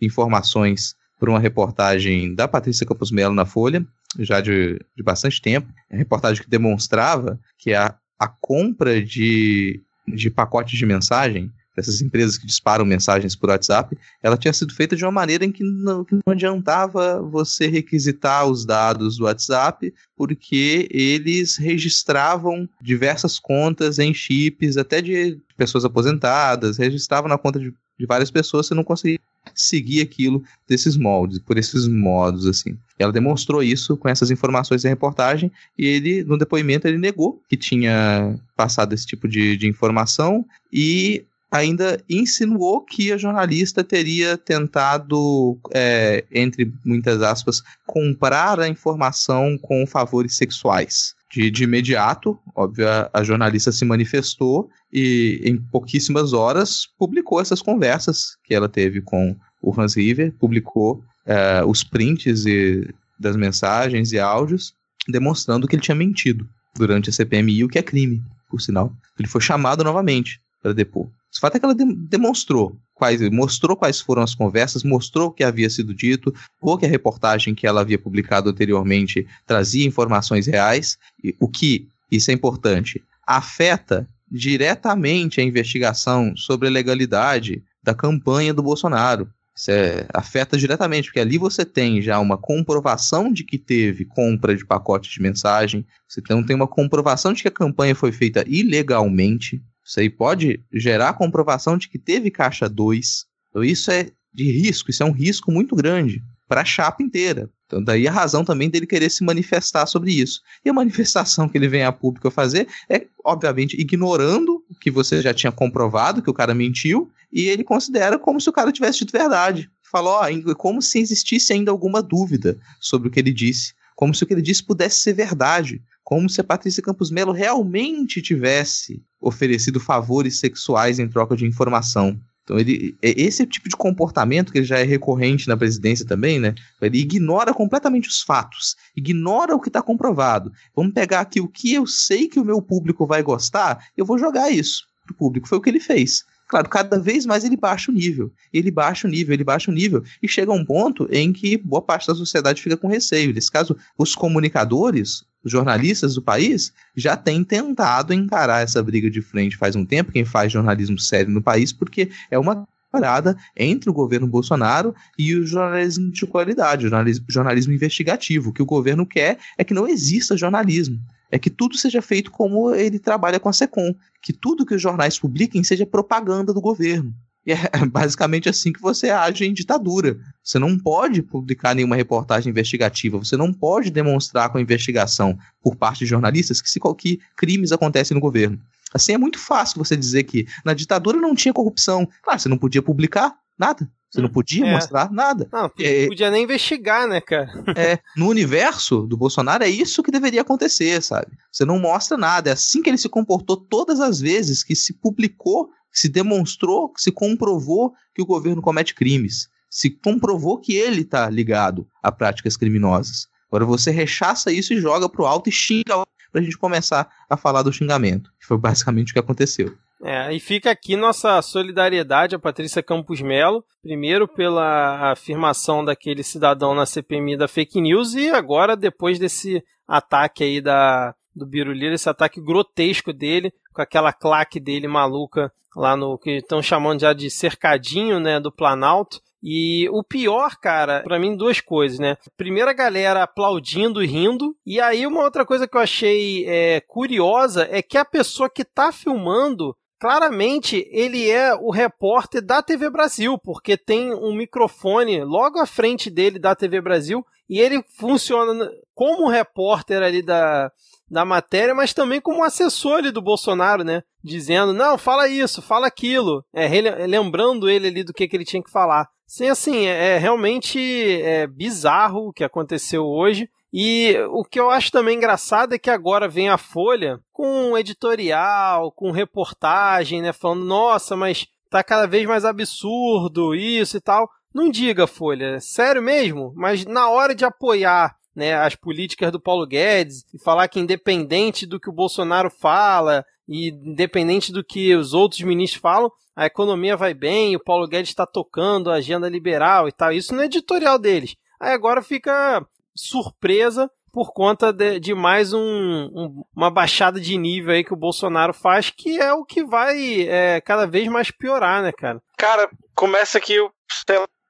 informações para uma reportagem da Patrícia Campos Mello na Folha, já de, de bastante tempo, a reportagem que demonstrava que a, a compra de, de pacotes de mensagem, dessas empresas que disparam mensagens por WhatsApp, ela tinha sido feita de uma maneira em que não, que não adiantava você requisitar os dados do WhatsApp, porque eles registravam diversas contas em chips, até de pessoas aposentadas, registravam na conta de, de várias pessoas, você não conseguia seguir aquilo desses moldes, por esses modos, assim. Ela demonstrou isso com essas informações da reportagem, e ele, no depoimento, ele negou que tinha passado esse tipo de, de informação, e ainda insinuou que a jornalista teria tentado, é, entre muitas aspas, comprar a informação com favores sexuais. De, de imediato, óbvio, a, a jornalista se manifestou e, em pouquíssimas horas, publicou essas conversas que ela teve com o Hans River, publicou é, os prints e, das mensagens e áudios, demonstrando que ele tinha mentido durante a C P M I, o que é crime, por sinal. Ele foi chamado novamente para depor. O fato é que ela demonstrou, quais, mostrou quais foram as conversas, mostrou o que havia sido dito, ou que a reportagem que ela havia publicado anteriormente trazia informações reais, o que, isso é importante, afeta diretamente a investigação sobre a legalidade da campanha do Bolsonaro. Isso é, afeta diretamente, porque ali você tem já uma comprovação de que teve compra de pacotes de mensagem, você então tem uma comprovação de que a campanha foi feita ilegalmente. Isso aí pode gerar comprovação de que teve caixa dois. Então isso é de risco, isso é um risco muito grande para a chapa inteira. Então daí a razão também dele querer se manifestar sobre isso. E a manifestação que ele vem a público fazer é, obviamente, ignorando o que você já tinha comprovado, que o cara mentiu, e ele considera como se o cara tivesse dito verdade. Falou, ó, como se existisse ainda alguma dúvida sobre o que ele disse, como se o que ele disse pudesse ser verdade, como se a Patrícia Campos Mello realmente tivesse oferecido favores sexuais em troca de informação. Então, ele, esse é o tipo de comportamento que ele já é recorrente na presidência também, né? Ele ignora completamente os fatos, ignora o que está comprovado. Vamos pegar aqui o que eu sei que o meu público vai gostar, eu vou jogar isso para o público. Foi o que ele fez. Claro, cada vez mais ele baixa o nível, ele baixa o nível, ele baixa o nível, e chega a um ponto em que boa parte da sociedade fica com receio. Nesse caso, os comunicadores, os jornalistas do país, já têm tentado encarar essa briga de frente faz um tempo, quem faz jornalismo sério no país, porque é uma parada entre o governo Bolsonaro e o jornalismo de qualidade, o jornalismo investigativo. O que o governo quer é que não exista jornalismo. É que tudo seja feito como ele trabalha com a SECOM, que tudo que os jornais publiquem seja propaganda do governo. E é basicamente assim que você age em ditadura. Você não pode publicar nenhuma reportagem investigativa, você não pode demonstrar com a investigação por parte de jornalistas que, se, que crimes acontecem no governo. Assim é muito fácil você dizer que na ditadura não tinha corrupção. Claro, você não podia publicar nada. Você não podia é. mostrar nada. Não, é, podia nem investigar, né, cara? É, no universo do Bolsonaro é isso que deveria acontecer, sabe? Você não mostra nada. É assim que ele se comportou todas as vezes que se publicou, que se demonstrou, que se comprovou que o governo comete crimes. Se comprovou que ele está ligado a práticas criminosas. Agora você rechaça isso e joga pro alto e xinga pra gente começar a falar do xingamento. Que foi basicamente o que aconteceu. É, e fica aqui nossa solidariedade à Patrícia Campos Mello, primeiro pela afirmação daquele cidadão na C P M I da fake news e agora depois desse ataque aí da, do Biruliro, esse ataque grotesco dele, com aquela claque dele maluca lá no que estão chamando já de cercadinho, né, do Planalto. E o pior, cara, pra mim, duas coisas, né? Primeiro, a galera aplaudindo e rindo. E aí, uma outra coisa que eu achei é, curiosa é que a pessoa que tá filmando, claramente, ele é o repórter da T V Brasil, porque tem um microfone logo à frente dele da T V Brasil e ele funciona como repórter ali da... da matéria, mas também como assessor ali do Bolsonaro, né? Dizendo, não, fala isso, fala aquilo. É, lembrando ele ali do que, que ele tinha que falar. Sim, assim, é, é realmente é, bizarro o que aconteceu hoje. E o que eu acho também engraçado é que agora vem a Folha com editorial, com reportagem, né? Falando, nossa, mas tá cada vez mais absurdo isso e tal. Não diga, Folha, sério mesmo? Mas na hora de apoiar, né, as políticas do Paulo Guedes e falar que independente do que o Bolsonaro fala e independente do que os outros ministros falam, a economia vai bem, o Paulo Guedes está tocando a agenda liberal e tal, isso não é editorial deles. Aí agora fica surpresa por conta de, de mais um, um, uma baixada de nível aí que o Bolsonaro faz, que é o que vai é, cada vez mais piorar, né, cara? Cara, começa aqui o...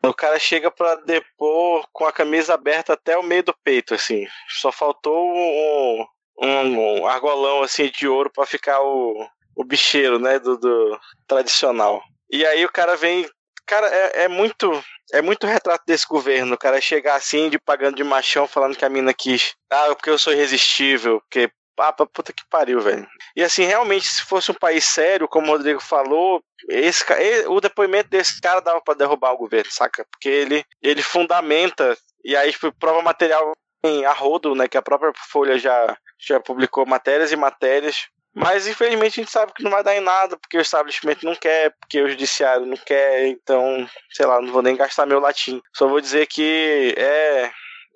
O cara chega pra depor com a camisa aberta até o meio do peito, assim. Só faltou um, um, um argolão, assim, de ouro pra ficar o, o bicheiro, né, do, do tradicional. E aí o cara vem... Cara, é, é muito... É muito retrato desse governo. O cara chegar assim, de pagando de machão, falando que a mina quis. Ah, porque eu sou irresistível, porque... Ah, pra puta que pariu, velho. E assim, realmente, se fosse um país sério, como o Rodrigo falou, esse, o depoimento desse cara dava pra derrubar o governo, saca? Porque ele, ele fundamenta, e aí tipo, prova material em arrodo, né? Que a própria Folha já, já publicou matérias e matérias. Mas infelizmente a gente sabe que não vai dar em nada, porque o establishment não quer, porque o judiciário não quer, então, sei lá, não vou nem gastar meu latim. Só vou dizer que é,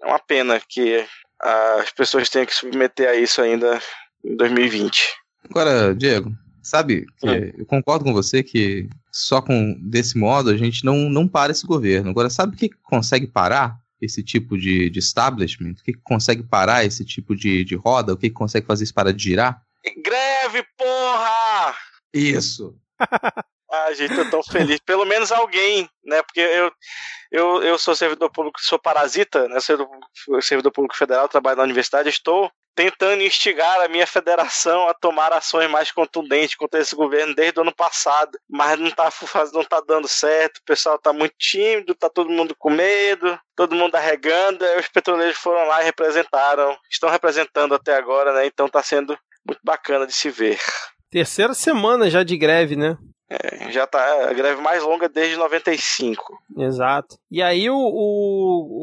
é uma pena que... as pessoas têm que submeter a isso ainda em dois mil e vinte. Agora, Diego, sabe, que eu concordo com você que só com desse modo a gente não, não para esse governo. Agora, sabe o que consegue parar esse tipo de, de establishment? O que consegue parar esse tipo de, de roda? O que consegue fazer isso parar de girar? Greve, porra! Isso! Ah, gente, eu tô tão feliz. Pelo menos alguém, né? Porque eu, eu, eu sou servidor público, sou parasita, né? Sou servidor público federal, trabalho na universidade, estou tentando instigar a minha federação a tomar ações mais contundentes contra esse governo desde o ano passado, mas não tá, não tá dando certo, o pessoal tá muito tímido, tá todo mundo com medo, todo mundo arregando, aí os petroleiros foram lá e representaram, estão representando até agora, né? Então tá sendo muito bacana de se ver. Terceira semana já de greve, né? É, já tá a greve mais longa desde noventa e cinco. Exato. E aí o,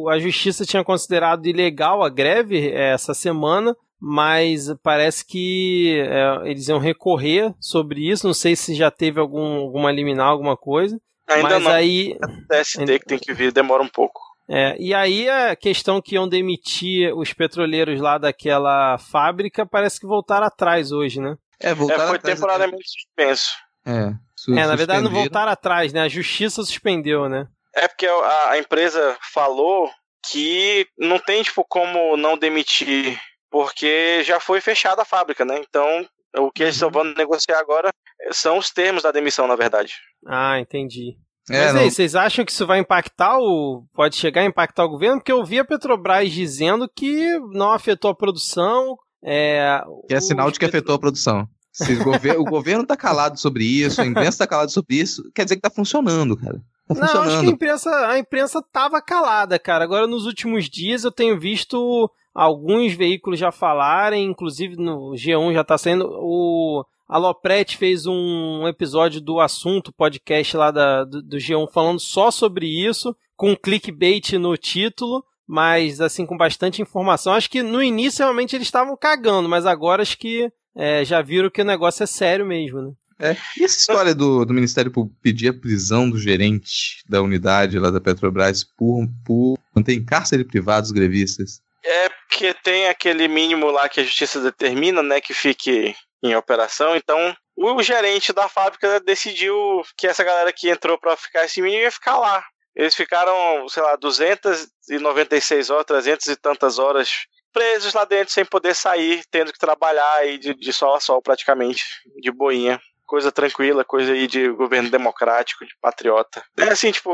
o, a justiça tinha considerado ilegal a greve é, essa semana, mas parece que é, eles iam recorrer sobre isso. Não sei se já teve algum, alguma liminar, alguma coisa. Ainda mas não. Aí... É T S D que tem que vir, demora um pouco. É, e aí a questão que iam demitir os petroleiros lá daquela fábrica parece que voltaram atrás hoje, né? É, voltaram é, foi atrás temporariamente atrás. Suspenso. É, su- é, na verdade não voltaram atrás, né? A justiça suspendeu, né? É porque a, a empresa falou que não tem, tipo, como não demitir, porque já foi fechada a fábrica, né? Então, o que eles estão vão negociar agora são os termos da demissão, na verdade. Ah, entendi. É, Mas aí, não... vocês acham que isso vai impactar o... pode chegar a impactar o governo? Porque eu vi a Petrobras dizendo que não afetou a produção. É, que é sinal de que Petro... afetou a produção. Se o, gover... o governo tá calado sobre isso, a imprensa tá calada sobre isso, quer dizer que tá funcionando, cara. Tá funcionando. Não, acho que a imprensa, a imprensa tava calada, cara. Agora, nos últimos dias, eu tenho visto alguns veículos já falarem, inclusive no G um já tá saindo... o A Lopretti fez um episódio do Assunto, podcast lá da, do, do G um, falando só sobre isso, com clickbait no título, mas assim, com bastante informação. Acho que no início realmente eles estavam cagando, mas agora acho que é, já viram que o negócio é sério mesmo, né? É. E essa história do, do Ministério Público pedir a prisão do gerente da unidade lá da Petrobras por, por manter em cárcere privado os grevistas? É porque tem aquele mínimo lá que a justiça determina, né, que fique... em operação, então o gerente da fábrica decidiu que essa galera que entrou pra ficar esse mínimo ia ficar lá. Eles ficaram, sei lá, duzentas e noventa e seis horas, trezentas e tantas horas presos lá dentro sem poder sair, tendo que trabalhar aí de, de sol a sol praticamente, de boinha. Coisa tranquila, coisa aí de governo democrático, de patriota. É assim, tipo,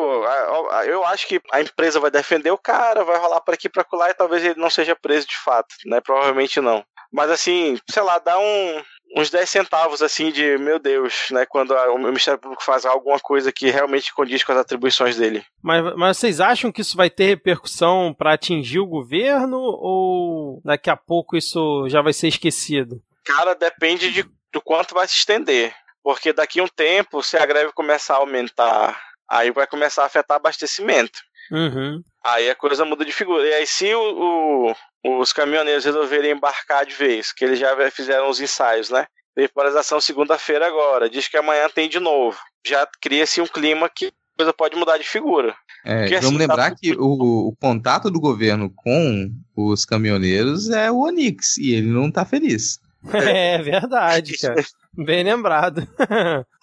eu acho que a empresa vai defender o cara, vai rolar pra aqui, pra colar e talvez ele não seja preso de fato, né? Provavelmente não. Mas assim, sei lá, dá um, uns dez centavos assim de, meu Deus, né? Quando a, o Ministério Público faz alguma coisa que realmente condiz com as atribuições dele. Mas, mas vocês acham que isso vai ter repercussão para atingir o governo ou daqui a pouco isso já vai ser esquecido? Cara, depende de, do quanto vai se estender. Porque daqui a um tempo, se a greve começar a aumentar, aí vai começar a afetar abastecimento. Uhum. Aí a coisa muda de figura. E aí se o, o, os caminhoneiros resolverem embarcar de vez, que eles já fizeram os ensaios, né? Vaporização segunda-feira agora, diz que amanhã tem de novo. Já cria-se um clima que a coisa pode mudar de figura. É, vamos assim, lembrar tá... que o, o contato do governo com os caminhoneiros é o Onyx, e ele não tá feliz. É verdade, cara. Bem lembrado.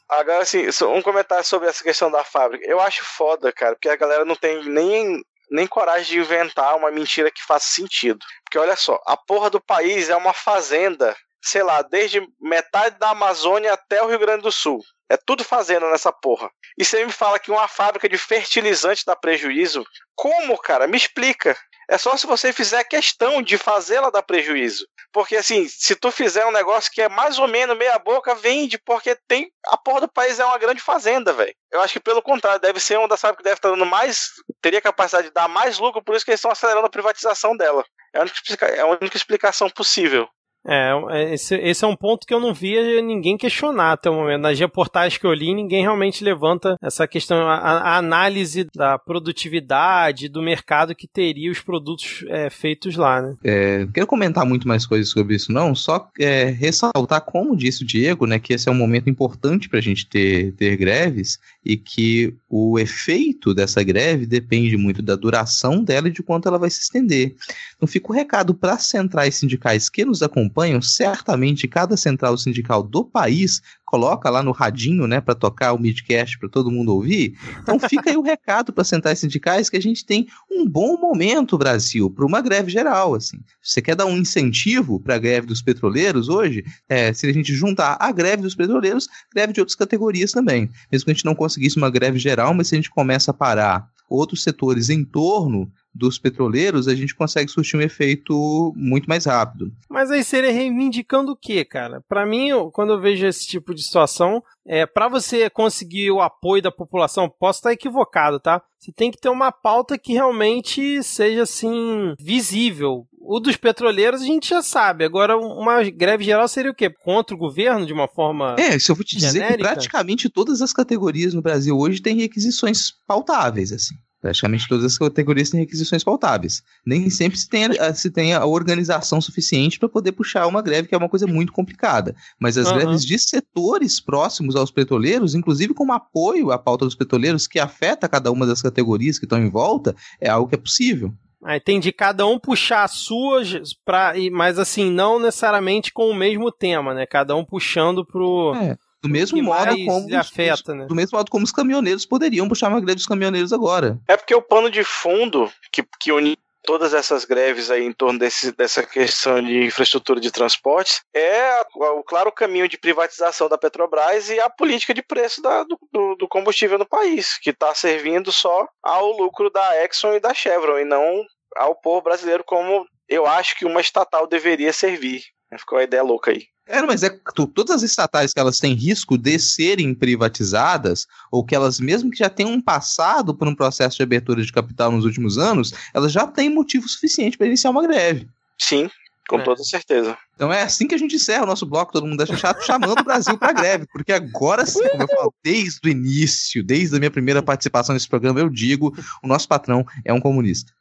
Agora, assim, um comentário sobre essa questão da fábrica. Eu acho foda, cara, porque a galera não tem nem, nem coragem de inventar uma mentira que faça sentido. Porque, olha só, a porra do país é uma fazenda, sei lá, desde metade da Amazônia até o Rio Grande do Sul. É tudo fazenda nessa porra. E você me fala que uma fábrica de fertilizante dá prejuízo? Como, cara? Me explica. É só se você fizer questão de fazê-la dar prejuízo. Porque, assim, se tu fizer um negócio que é mais ou menos meia boca, vende, porque tem... a porra do país é uma grande fazenda, velho. Eu acho que, pelo contrário, deve ser uma das fábricas que deve estar dando mais... teria capacidade de dar mais lucro, por isso que eles estão acelerando a privatização dela. É a única, explica... é a única explicação possível. É, esse, esse é um ponto que eu não via ninguém questionar até o momento. Nas reportagens que eu li, ninguém realmente levanta essa questão, a, a análise da produtividade, do mercado que teria os produtos é, feitos lá, né? É, não quero comentar muito mais coisas sobre isso, não. Só é, ressaltar, como disse o Diego, né, que esse é um momento importante para a gente ter, ter greves e que o efeito dessa greve depende muito da duração dela e de quanto ela vai se estender. Então fica o recado para as centrais sindicais que nos acompanham. acompanham, certamente cada central sindical do país coloca lá no radinho, né, para tocar o Midcast para todo mundo ouvir. Então fica aí o recado para centrais sindicais que a gente tem um bom momento, Brasil, para uma greve geral, assim. Você quer dar um incentivo para a greve dos petroleiros hoje? É, se a gente juntar a greve dos petroleiros, greve de outras categorias também. Mesmo que a gente não conseguisse uma greve geral, mas se a gente começa a parar outros setores em torno dos petroleiros, a gente consegue surtir um efeito muito mais rápido. Mas aí seria reivindicando o quê, cara? Pra mim, quando eu vejo esse tipo de situação, é, pra você conseguir o apoio da população, posso estar equivocado, tá? Você tem que ter uma pauta que realmente seja, assim, visível. O dos petroleiros a gente já sabe. Agora, uma greve geral seria o quê? Contra o governo, de uma forma genérica? É, isso eu vou te dizer que praticamente todas as categorias no Brasil hoje têm requisições pautáveis, assim. Praticamente todas as categorias têm requisições pautáveis. Nem sempre se tem a, se tem a organização suficiente para poder puxar uma greve, que é uma coisa muito complicada. Mas as uhum. greves de setores próximos aos petroleiros, inclusive com apoio à pauta dos petroleiros, que afeta cada uma das categorias que estão em volta, é algo que é possível. Aí tem de cada um puxar as suas, pra, mas assim, não necessariamente com o mesmo tema, né? Cada um puxando pro... É. Do mesmo, modo como afeta, os, né? do mesmo modo como os caminhoneiros poderiam puxar uma greve dos caminhoneiros agora. É porque o pano de fundo que, que une todas essas greves aí em torno desse, dessa questão de infraestrutura de transportes é o claro caminho de privatização da Petrobras e a política de preço da, do, do combustível no país, que está servindo só ao lucro da Exxon e da Chevron, e não ao povo brasileiro, como eu acho que uma estatal deveria servir. Ficou a ideia louca aí. É, mas é todas as estatais que elas têm risco de serem privatizadas, ou que elas, mesmo que já tenham passado por um processo de abertura de capital nos últimos anos, elas já têm motivo suficiente para iniciar uma greve. Sim, com é. toda certeza. Então é assim que a gente encerra o nosso bloco, todo mundo acha chato, chamando o Brasil para greve, porque agora sim, como eu falo desde o início, desde a minha primeira participação nesse programa, eu digo, o nosso patrão é um comunista.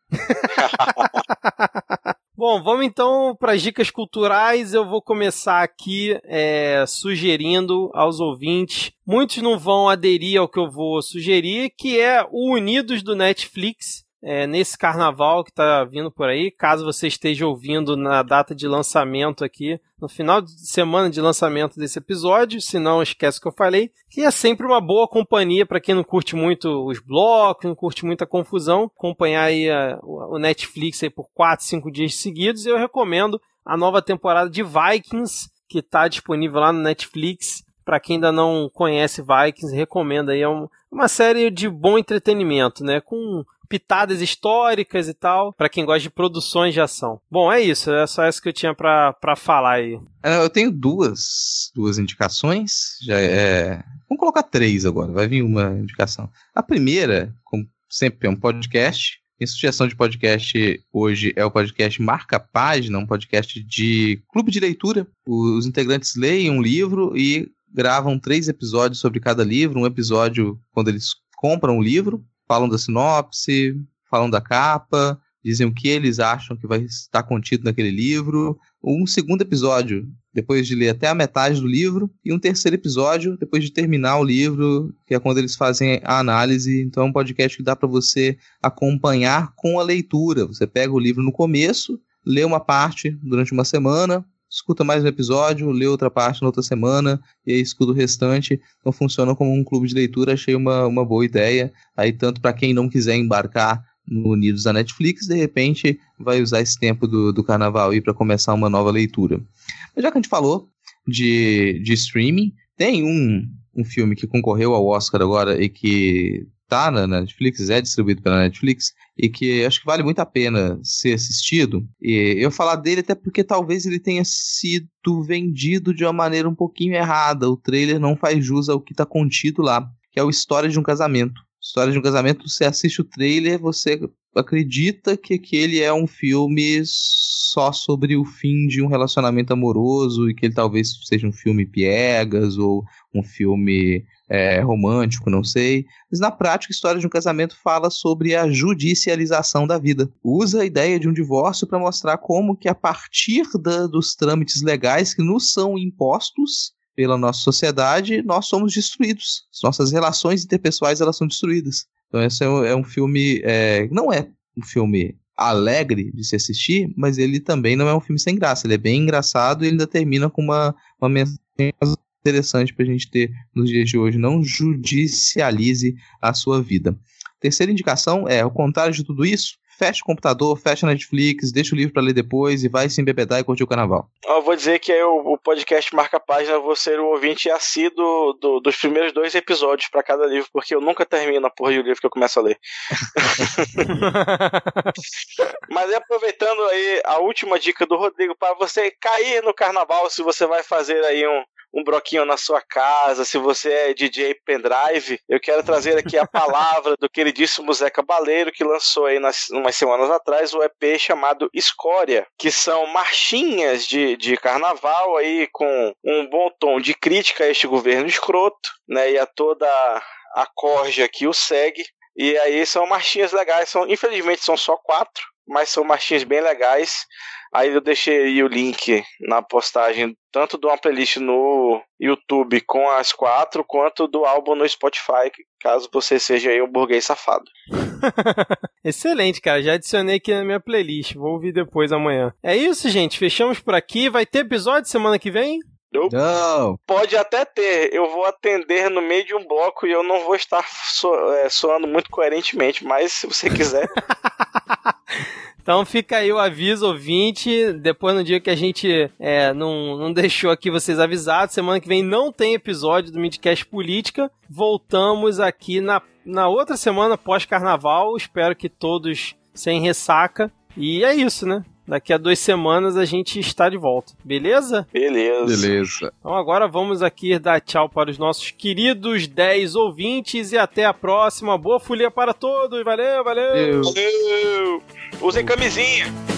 Bom, vamos então para as dicas culturais. Eu vou começar aqui é, sugerindo aos ouvintes. Muitos não vão aderir ao que eu vou sugerir, que é o Unidos do Netflix, é, nesse carnaval que está vindo por aí. Caso você esteja ouvindo na data de lançamento aqui, no final de semana de lançamento desse episódio, se não esquece o que eu falei, que é sempre uma boa companhia para quem não curte muito os blocos, não curte muita confusão, acompanhar aí a, o Netflix aí por quatro, cinco dias seguidos. Eu recomendo a nova temporada de Vikings, que está disponível lá no Netflix. Para quem ainda não conhece Vikings, recomendo aí, é um, uma série de bom entretenimento, né, com pitadas históricas e tal, pra quem gosta de produções de ação. Bom, é isso, é só isso que eu tinha pra, pra falar aí. Eu tenho duas, duas indicações, já é... vamos colocar três agora, vai vir uma indicação. A primeira, como sempre, é um podcast. Minha sugestão de podcast hoje é o podcast Marca Página, um podcast de clube de leitura. Os integrantes leem um livro e gravam três episódios sobre cada livro, um episódio quando eles compram o livro, falam da sinopse, falam da capa, dizem o que eles acham que vai estar contido naquele livro. Um segundo episódio, depois de ler até a metade do livro. E um terceiro episódio, depois de terminar o livro, que é quando eles fazem a análise. Então é um podcast que dá para você acompanhar com a leitura. Você pega o livro no começo, lê uma parte durante uma semana, escuta mais um episódio, lê outra parte na outra semana, e aí escuta o restante. Então funciona como um clube de leitura, achei uma, uma boa ideia. Aí tanto para quem não quiser embarcar no Unidos da Netflix, de repente vai usar esse tempo do, do carnaval aí para começar uma nova leitura. Mas já que a gente falou de, de streaming, tem um, um filme que concorreu ao Oscar agora e que tá na Netflix, é distribuído pela Netflix, e que acho que vale muito a pena ser assistido. E eu falar dele até porque talvez ele tenha sido vendido de uma maneira um pouquinho errada. O trailer não faz jus ao que está contido lá, que é o História de um Casamento. História de um Casamento, você assiste o trailer, você acredita que aquele é um filme só sobre o fim de um relacionamento amoroso e que ele talvez seja um filme piegas ou um filme é, romântico, não sei. Mas na prática, História de um Casamento fala sobre a judicialização da vida. Usa a ideia de um divórcio para mostrar como que a partir da, dos trâmites legais que nos são impostos pela nossa sociedade, nós somos destruídos. Nossas relações interpessoais, elas são destruídas. Então esse é um, é um filme... É, não é um filme alegre de se assistir, mas ele também não é um filme sem graça. Ele é bem engraçado e ele ainda termina com uma, uma mensagem interessante para a gente ter nos dias de hoje. Não judicialize a sua vida. Terceira indicação é, ao contrário de tudo isso, fecha o computador, fecha a Netflix, deixa o livro pra ler depois e vai se embebedar e curtir o carnaval. Eu vou dizer que eu, o podcast Marca Página, eu vou ser o ouvinte assíduo do, dos primeiros dois episódios pra cada livro, porque eu nunca termino a porra de um livro que eu começo a ler. Mas aproveitando aí a última dica do Rodrigo, pra você cair no carnaval, se você vai fazer aí um, um broquinho na sua casa, se você é D J pendrive, eu quero trazer aqui a palavra do queridíssimo Zeca Baleiro, que lançou aí nas, umas semanas atrás o E P chamado Escória, que são marchinhas de, de carnaval aí com um bom tom de crítica a este governo escroto, né, e a toda a corja que o segue. E aí são marchinhas legais, são, infelizmente são só quatro, mas são marchinhas bem legais. Aí eu deixei o link na postagem, tanto de uma playlist no YouTube com as quatro, quanto do álbum no Spotify, caso você seja aí um burguês safado. Excelente, cara. Já adicionei aqui na minha playlist. Vou ouvir depois amanhã. É isso, gente. Fechamos por aqui. Vai ter episódio semana que vem? Não. Não. Pode até ter. Eu vou atender no meio de um bloco e eu não vou estar so- é, soando muito coerentemente, mas se você quiser... Então fica aí o aviso, ouvinte, depois no dia que a gente é, não, não deixou aqui vocês avisados, semana que vem não tem episódio do Midcast Política, voltamos aqui na, na outra semana pós-carnaval, espero que todos sem ressaca, e é isso, né? Daqui a duas semanas a gente está de volta, beleza? Beleza. Beleza. Então agora vamos aqui dar tchau para os nossos queridos dez ouvintes e até a próxima. Boa folia para todos. Valeu, valeu. Valeu. Usem camisinha.